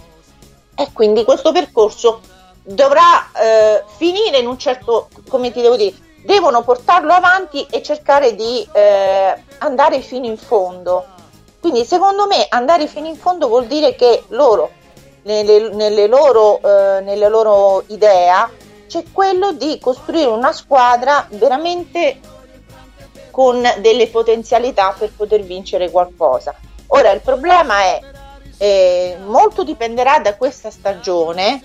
e quindi questo percorso dovrà eh, finire in un certo, come ti devo dire, devono portarlo avanti e cercare di eh, andare fino in fondo. Quindi secondo me andare fino in fondo vuol dire che loro nelle, nelle loro eh, nella loro idea c'è quello di costruire una squadra veramente con delle potenzialità per poter vincere qualcosa. Ora il problema è eh, molto dipenderà da questa stagione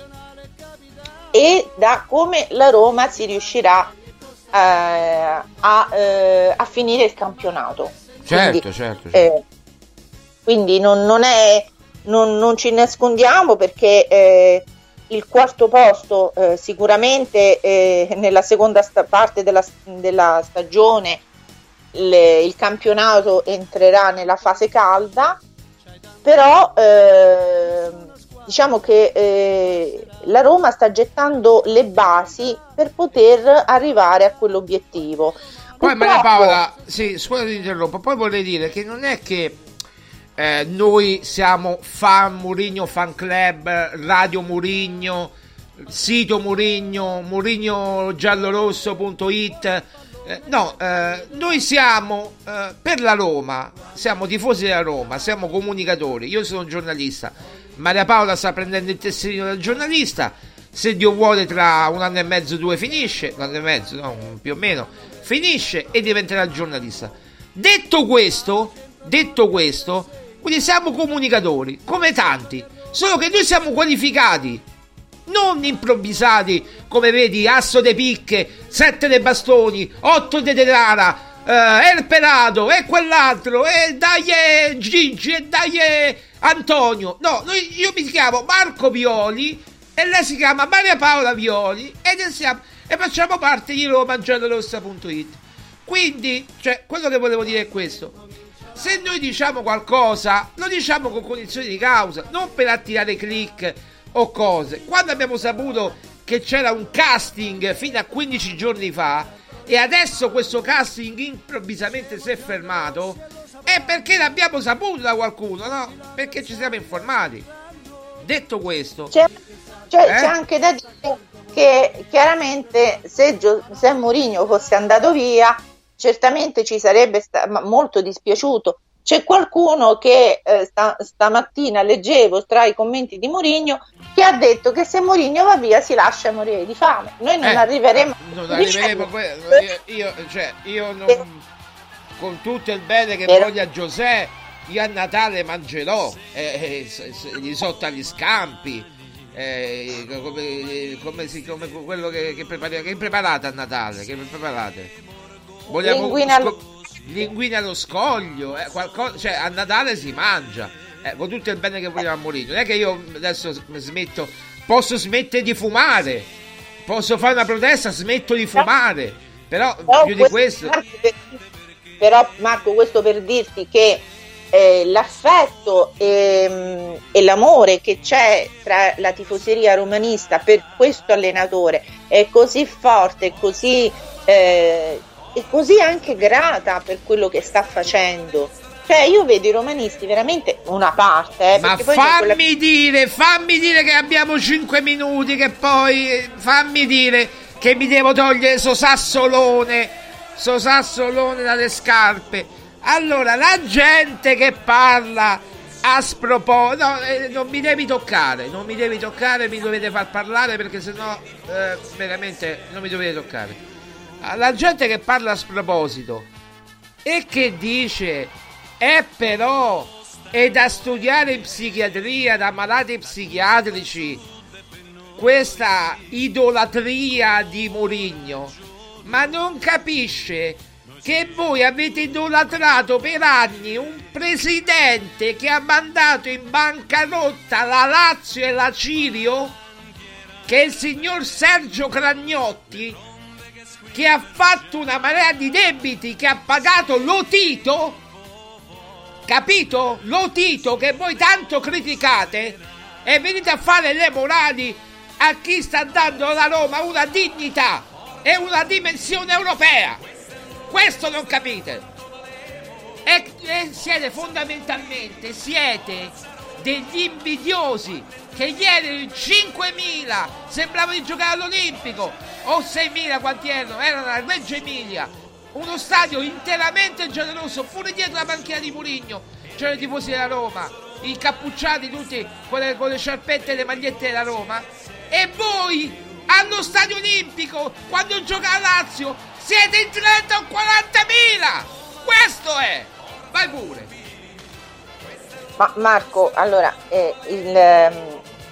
e da come la Roma si riuscirà eh, a, eh, a finire il campionato. Certo, quindi, certo, certo. Eh, quindi non, non è non, non ci nascondiamo, perché eh, il quarto posto eh, sicuramente eh, nella seconda sta- parte della, della stagione le, il campionato entrerà nella fase calda, però eh, diciamo che eh, la Roma sta gettando le basi per poter arrivare a quell'obiettivo. Poi Maria Paola, sì, scusa ti interrompo, poi vorrei dire che non è che eh, noi siamo fan Mourinho, fan club, radio Mourinho, sito Mourinho, romagiallorossa punto it, eh, no, eh, noi siamo eh, per la Roma, siamo tifosi della Roma, siamo comunicatori, io sono un giornalista, Maria Paola sta prendendo il tesserino del giornalista, se Dio vuole tra un anno e mezzo, due finisce, un anno e mezzo, no, più o meno, finisce e diventerà giornalista. Detto questo, detto questo, quindi siamo comunicatori, come tanti, solo che noi siamo qualificati, non improvvisati, come vedi, asso de picche, sette de bastoni, otto de telara, eh, El Pelato, e quell'altro, e dai Gigi, e dai Antonio. No, noi, io mi chiamo Marco Violi e lei si chiama Maria Paola Violi e, siamo, e facciamo parte di roma giallorossa punto it. Quindi, cioè, quello che volevo dire è questo. Se noi diciamo qualcosa, lo diciamo con cognizione di causa, non per attirare click o cose. Quando abbiamo saputo che c'era un casting fino a quindici giorni fa e adesso questo casting improvvisamente si è fermato, è perché l'abbiamo saputo da qualcuno, no? Perché ci siamo informati. Detto questo, c'è, c'è, eh? c'è anche da dire che chiaramente se, Gio, se Mourinho fosse andato via, certamente ci sarebbe sta- molto dispiaciuto. C'è qualcuno che eh, sta- stamattina leggevo tra i commenti di Mourinho che ha detto che se Mourinho va via si lascia morire di fame. Noi non eh, arriveremo non arriveremo que- io, io, cioè, io non, con tutto il bene che Però. voglia Giuseppe, io a Natale mangerò, eh, eh, gli sotto agli scampi, eh, come, come, si, come quello che, che, prepar- che preparate a Natale, che preparate? Vogliamo linguina allo, linguina allo scoglio, eh, qualcosa, cioè a Natale si mangia, eh, con tutto il bene che vogliamo a Mourinho. Non è che io adesso smetto, posso smettere di fumare, posso fare una protesta, smetto di fumare, però no, più questo, di questo Marco, per, però Marco, questo per dirti che eh, l'affetto e, e l'amore che c'è tra la tifoseria romanista per questo allenatore è così forte, così eh, e così anche grata per quello che sta facendo. Cioè io vedo i romanisti veramente una parte, eh, ma poi fammi quella... dire fammi dire che abbiamo cinque minuti, che poi fammi dire che mi devo togliere so sassolone so sassolone dalle scarpe. Allora la gente che parla a sproposito, no, eh, non mi devi toccare non mi devi toccare mi dovete far parlare, perché sennò eh, veramente non mi dovete toccare. La gente che parla a sproposito e che dice è però è da studiare in psichiatria, da malati psichiatrici, questa idolatria di Mourinho, ma non capisce che voi avete idolatrato per anni un presidente che ha mandato in bancarotta la Lazio e la Cirio, che è il signor Sergio Cragnotti, che ha fatto una marea di debiti, che ha pagato Lotito, capito? Lotito che voi tanto criticate, e venite a fare le morali a chi sta dando alla Roma una dignità e una dimensione europea. Questo non capite. E, e siete fondamentalmente siete degli invidiosi, che ieri cinquemila sembrava di giocare all'Olimpico, o seimila quanti erano, erano a Reggio Emilia, uno stadio interamente giallorosso, pure dietro la panchina di Mourinho c'erano i tifosi della Roma incappucciati tutti con le, con le sciarpette e le magliette della Roma, e voi allo stadio Olimpico quando gioca a Lazio siete in trenta o quarantamila. Questo è, vai pure. Ma Marco, allora, eh, il, eh,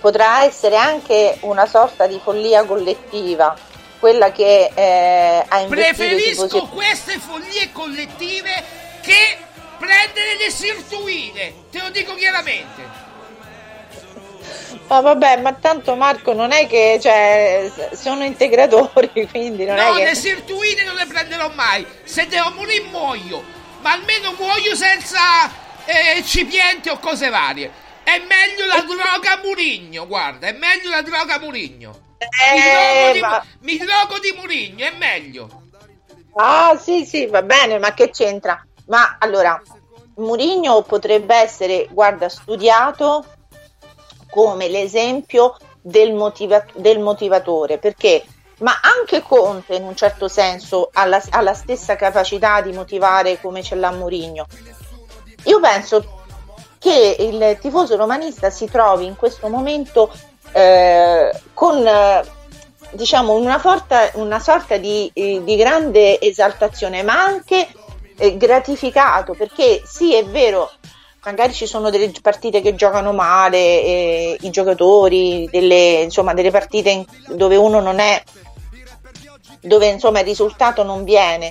potrà essere anche una sorta di follia collettiva, quella che eh, ha investito... Preferisco tifosi... queste follie collettive che prendere le sirtuine, te lo dico chiaramente. Ma vabbè, ma tanto Marco non è che, cioè, sono integratori, quindi non no, è che... No, le sirtuine non le prenderò mai, se devo morire muoio, ma almeno muoio senza... eccipiente o cose varie. È meglio la droga Mourinho, guarda, è meglio la droga Mourinho. Eh, mi, ma... mi drogo di Mourinho, è meglio. Ah sì sì, va bene, ma che c'entra? Ma allora Mourinho potrebbe essere, guarda, studiato come l'esempio del, motiva- del motivatore, perché ma anche Conte in un certo senso ha la, ha la stessa capacità di motivare come ce l'ha Mourinho. Io penso che il tifoso romanista si trovi in questo momento eh, con eh, diciamo una, forta, una sorta di, eh, di grande esaltazione, ma anche eh, gratificato, perché sì, è vero, magari ci sono delle partite che giocano male eh, i giocatori, delle, insomma, delle partite in, dove uno non è, dove insomma il risultato non viene,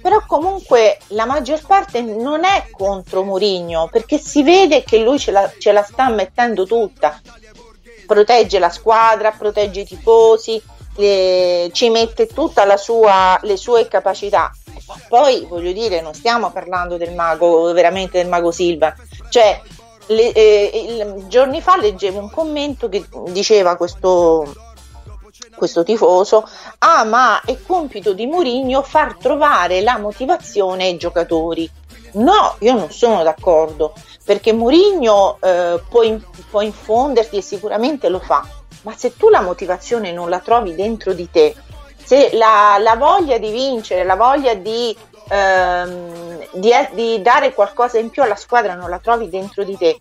però comunque la maggior parte non è contro Mourinho, perché si vede che lui ce la, ce la sta mettendo tutta, protegge la squadra, protegge i tifosi, le, ci mette tutta la sua, le sue capacità. Ma poi voglio dire, non stiamo parlando del mago, veramente del mago Silva, cioè le, eh, il, giorni fa leggevo un commento che diceva questo questo tifoso: ah, ma è compito di Mourinho far trovare la motivazione ai giocatori. No, io non sono d'accordo, perché Mourinho eh, può, in, può infonderti, e sicuramente lo fa, ma se tu la motivazione non la trovi dentro di te, se la, la voglia di vincere, la voglia di, ehm, di, di dare qualcosa in più alla squadra non la trovi dentro di te,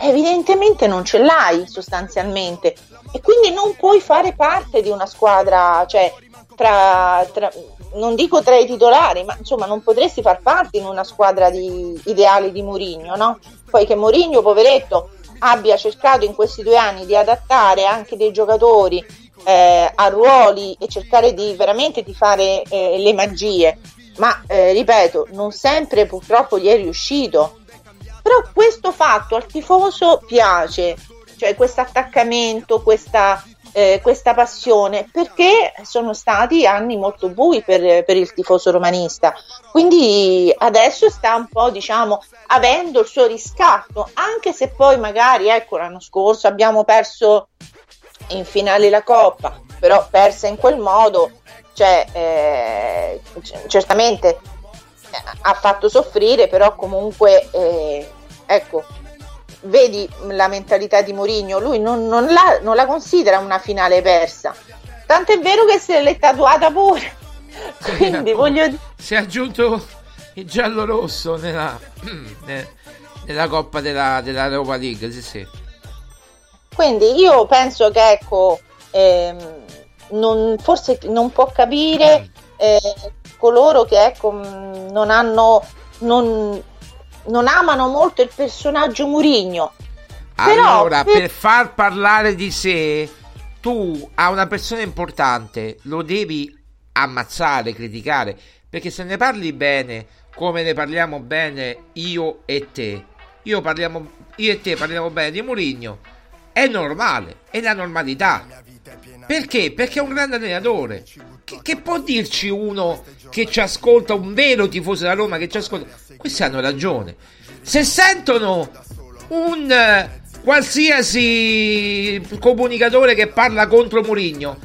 evidentemente non ce l'hai sostanzialmente, e quindi non puoi fare parte di una squadra, cioè tra, tra, non dico tra i titolari, ma insomma non potresti far parte in una squadra di, ideale di Mourinho, no? Poi che Mourinho, poveretto, abbia cercato in questi due anni di adattare anche dei giocatori eh, a ruoli e cercare di veramente di fare eh, le magie, ma eh, ripeto, non sempre purtroppo gli è riuscito. Però questo fatto al tifoso piace, cioè questo attaccamento, questa, eh, questa passione, perché sono stati anni molto bui per, per il tifoso romanista. Quindi adesso sta un po', diciamo, avendo il suo riscatto, anche se poi magari, ecco, l'anno scorso abbiamo perso in finale la Coppa, però persa in quel modo, cioè eh, c- certamente ha fatto soffrire, però comunque eh, ecco, vedi la mentalità di Mourinho, lui non, non, la, non la considera una finale persa, tant'è vero che se l'è tatuata pure, quindi sì, voglio dire, si è aggiunto il giallo rosso nella, nella Coppa della, della Europa League, sì, sì. Quindi io penso che ecco ehm, non, forse non può capire eh, coloro che ecco non hanno non, non amano molto il personaggio Mourinho. Allora, per... per far parlare di sé, tu a una persona importante lo devi ammazzare, criticare, perché se ne parli bene, come ne parliamo bene io e te, io parliamo io e te parliamo bene di Mourinho, è normale, è la normalità. Perché? Perché è un grande allenatore. Che, che può dirci uno che ci ascolta, un vero tifoso della Roma che ci ascolta? Questi hanno ragione. Se sentono un eh, qualsiasi comunicatore che parla contro Mourinho,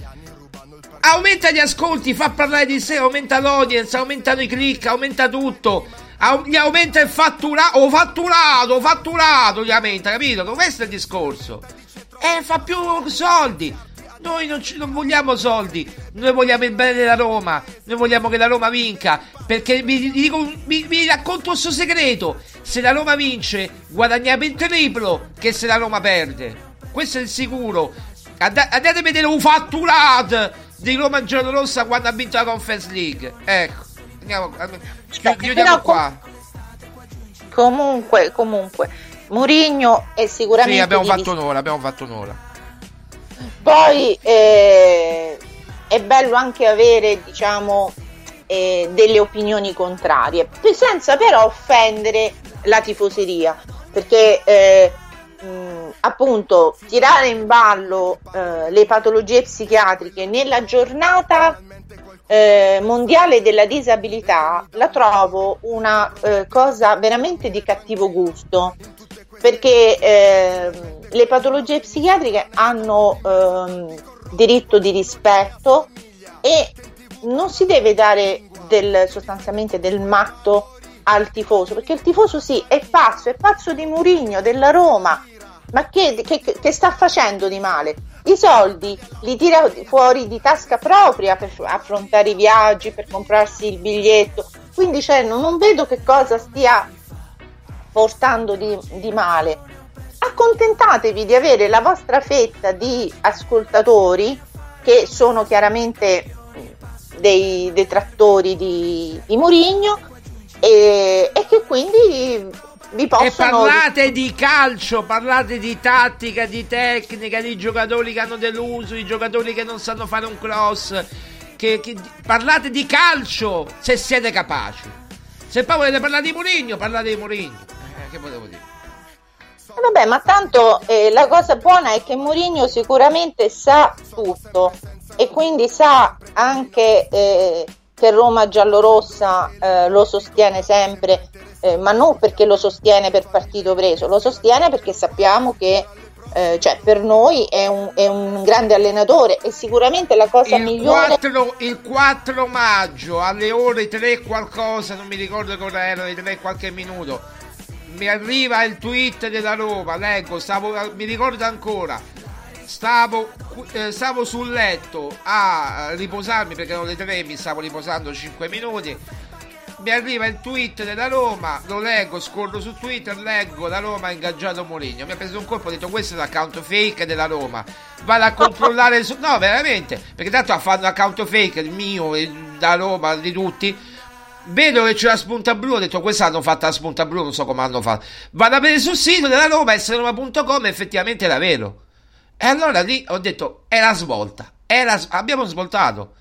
aumenta gli ascolti, fa parlare di sé, aumenta l'audience, aumentano i click, aumenta tutto, au- gli aumenta il fatturato, oh, fatturato, fatturato, gli aumenta, capito? Questo è il discorso. Eh, fa più soldi. Noi non, ci, non vogliamo soldi, noi vogliamo il bene della Roma, noi vogliamo che la Roma vinca, perché vi, dico, vi, vi racconto il suo segreto: se la Roma vince guadagniamo il triplo che se la Roma perde, questo è il sicuro. Andate, andate a vedere un fatturato di Roma Giallorossa quando ha vinto la Conference League, ecco, andiamo, chiudiamo qua. Comunque, comunque Mourinho è sicuramente, sì, abbiamo fatto un'ora, abbiamo fatto un'ora. Poi eh, è bello anche avere, diciamo, eh, delle opinioni contrarie, senza però offendere la tifoseria, perché eh, mh, appunto tirare in ballo eh, le patologie psichiatriche nella giornata eh, mondiale della disabilità la trovo una eh, cosa veramente di cattivo gusto, perché eh, le patologie psichiatriche hanno eh, diritto di rispetto e non si deve dare del, sostanzialmente del matto al tifoso, perché il tifoso sì è pazzo, è pazzo di Mourinho, della Roma, ma che, che, che sta facendo di male? I soldi li tira fuori di tasca propria per affrontare i viaggi, per comprarsi il biglietto, quindi cioè, non, non vedo che cosa stia portando di, di male. accontentatevi di avere la vostra fetta di ascoltatori che sono chiaramente dei detrattori di, di Mourinho e, e che quindi vi possono... E parlate di calcio, parlate di tattica, di tecnica, di giocatori che hanno deluso, di giocatori che non sanno fare un cross, che, che... parlate di calcio se siete capaci. Se poi volete parlare di Mourinho, parlate di Mourinho, eh, che potevo dire? Eh vabbè, ma tanto eh, la cosa buona è che Mourinho sicuramente sa tutto e quindi sa anche eh, che Roma Giallorossa eh, lo sostiene sempre, eh, ma non perché lo sostiene per partito preso, lo sostiene perché sappiamo che eh, cioè per noi è un, è un grande allenatore e sicuramente la cosa il migliore quattro, il quattro maggio alle ore tre qualcosa, non mi ricordo che ora era, le tre qualche minuto, mi arriva il tweet della Roma, leggo, stavo, mi ricordo ancora, stavo, eh, stavo sul letto a riposarmi perché erano le tre, mi stavo riposando cinque minuti, mi arriva il tweet della Roma, lo leggo, scorro su Twitter, leggo la Roma ha ingaggiato Mourinho, mi ha preso un colpo, ho detto questo è l'account fake della Roma, vado a controllare su... no veramente, perché tanto ha fatto un account fake, il mio, da Roma, di tutti, vedo che c'è la spunta blu, ho detto questa hanno fatta la spunta blu, non so come hanno fatto, vado a vedere sul sito della Roma, esse roma punto com, effettivamente era vero, e allora lì ho detto è la svolta, è la... abbiamo svoltato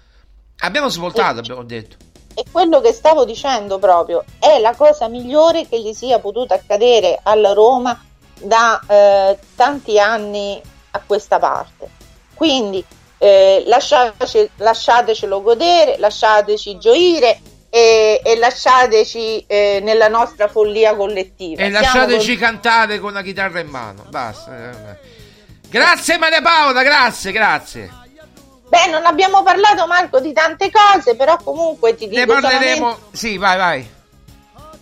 abbiamo svoltato, abbiamo detto. E quello che stavo dicendo proprio è la cosa migliore che gli sia potuta accadere alla Roma da eh, tanti anni a questa parte. Quindi eh, lasciateci, lasciatecelo godere, lasciateci gioire e, e lasciateci eh, nella nostra follia collettiva. E lasciateci con... cantare con la chitarra in mano. Basta. Grazie Maria Paola, grazie, grazie. Beh, non abbiamo parlato, Marco, di tante cose, però comunque ti dico... Ne parleremo... Solamente... Sì, vai, vai.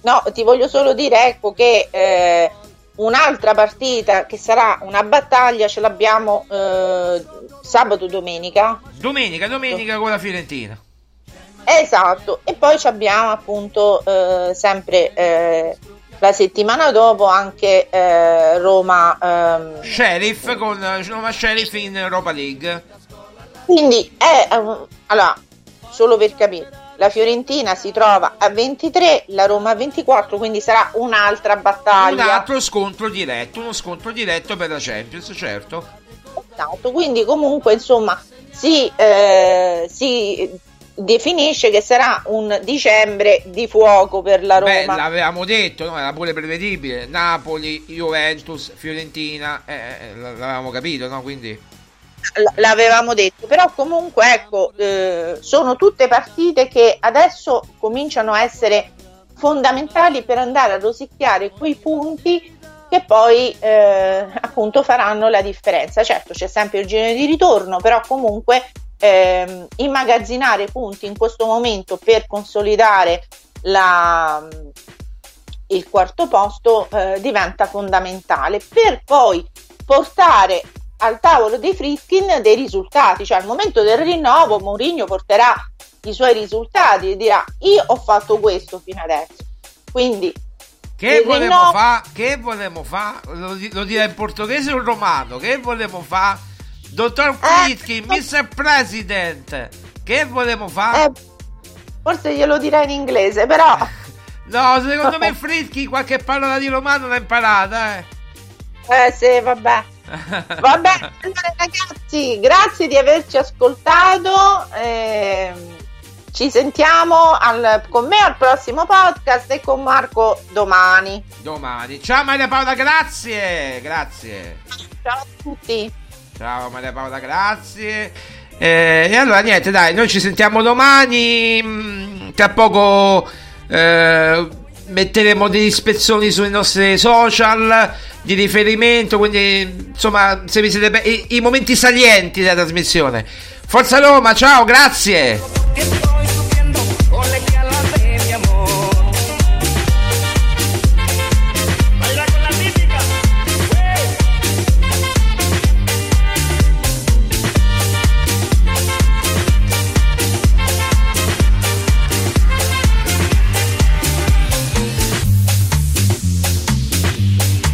No, ti voglio solo dire, ecco, che eh, un'altra partita che sarà una battaglia ce l'abbiamo eh, sabato, domenica. Domenica, domenica con la Fiorentina. Esatto, e poi ci abbiamo appunto eh, sempre eh, la settimana dopo anche eh, Roma... Ehm... Sheriff, con Roma Sheriff in Europa League. Quindi è um, allora, solo per capire, la Fiorentina si trova a ventitré, la Roma a ventiquattro, quindi sarà un'altra battaglia. Un altro scontro diretto, uno scontro diretto per la Champions, certo. Esatto, quindi comunque insomma si, eh, si definisce che sarà un dicembre di fuoco per la Roma. Beh, l'avevamo detto, no? Era pure prevedibile, Napoli, Juventus, Fiorentina, eh, l'avevamo capito, no? Quindi... l'avevamo detto, però comunque ecco eh, sono tutte partite che adesso cominciano a essere fondamentali per andare a rosicchiare quei punti che poi eh, appunto faranno la differenza. Certo c'è sempre il girone di ritorno, però comunque eh, immagazzinare punti in questo momento per consolidare la, il quarto posto eh, diventa fondamentale per poi portare al tavolo dei Friedkin dei risultati, cioè al momento del rinnovo Mourinho porterà i suoi risultati e dirà io ho fatto questo fino adesso, quindi che volemo fa? Che volemo fa? Lo, lo dirà in portoghese o in romano, che volemo fa? Dottor Friedkin, eh, mister President, che volemo fa? Eh, forse glielo dirà in inglese, però no, secondo me Friedkin qualche parola di romano l'ha imparata, eh, eh sì, vabbè. Vabbè, allora ragazzi, grazie di averci ascoltato, eh, ci sentiamo al, con me al prossimo podcast e con Marco domani. Domani. Ciao Maria Paola, grazie, grazie. Ciao a tutti. Ciao Maria Paola, grazie. Eh, e allora niente, dai, noi ci sentiamo domani, tra poco eh, metteremo degli spezzoni sui nostri social di riferimento, quindi insomma se vi siete be- i, i momenti salienti della trasmissione. Forza Roma, ciao, grazie.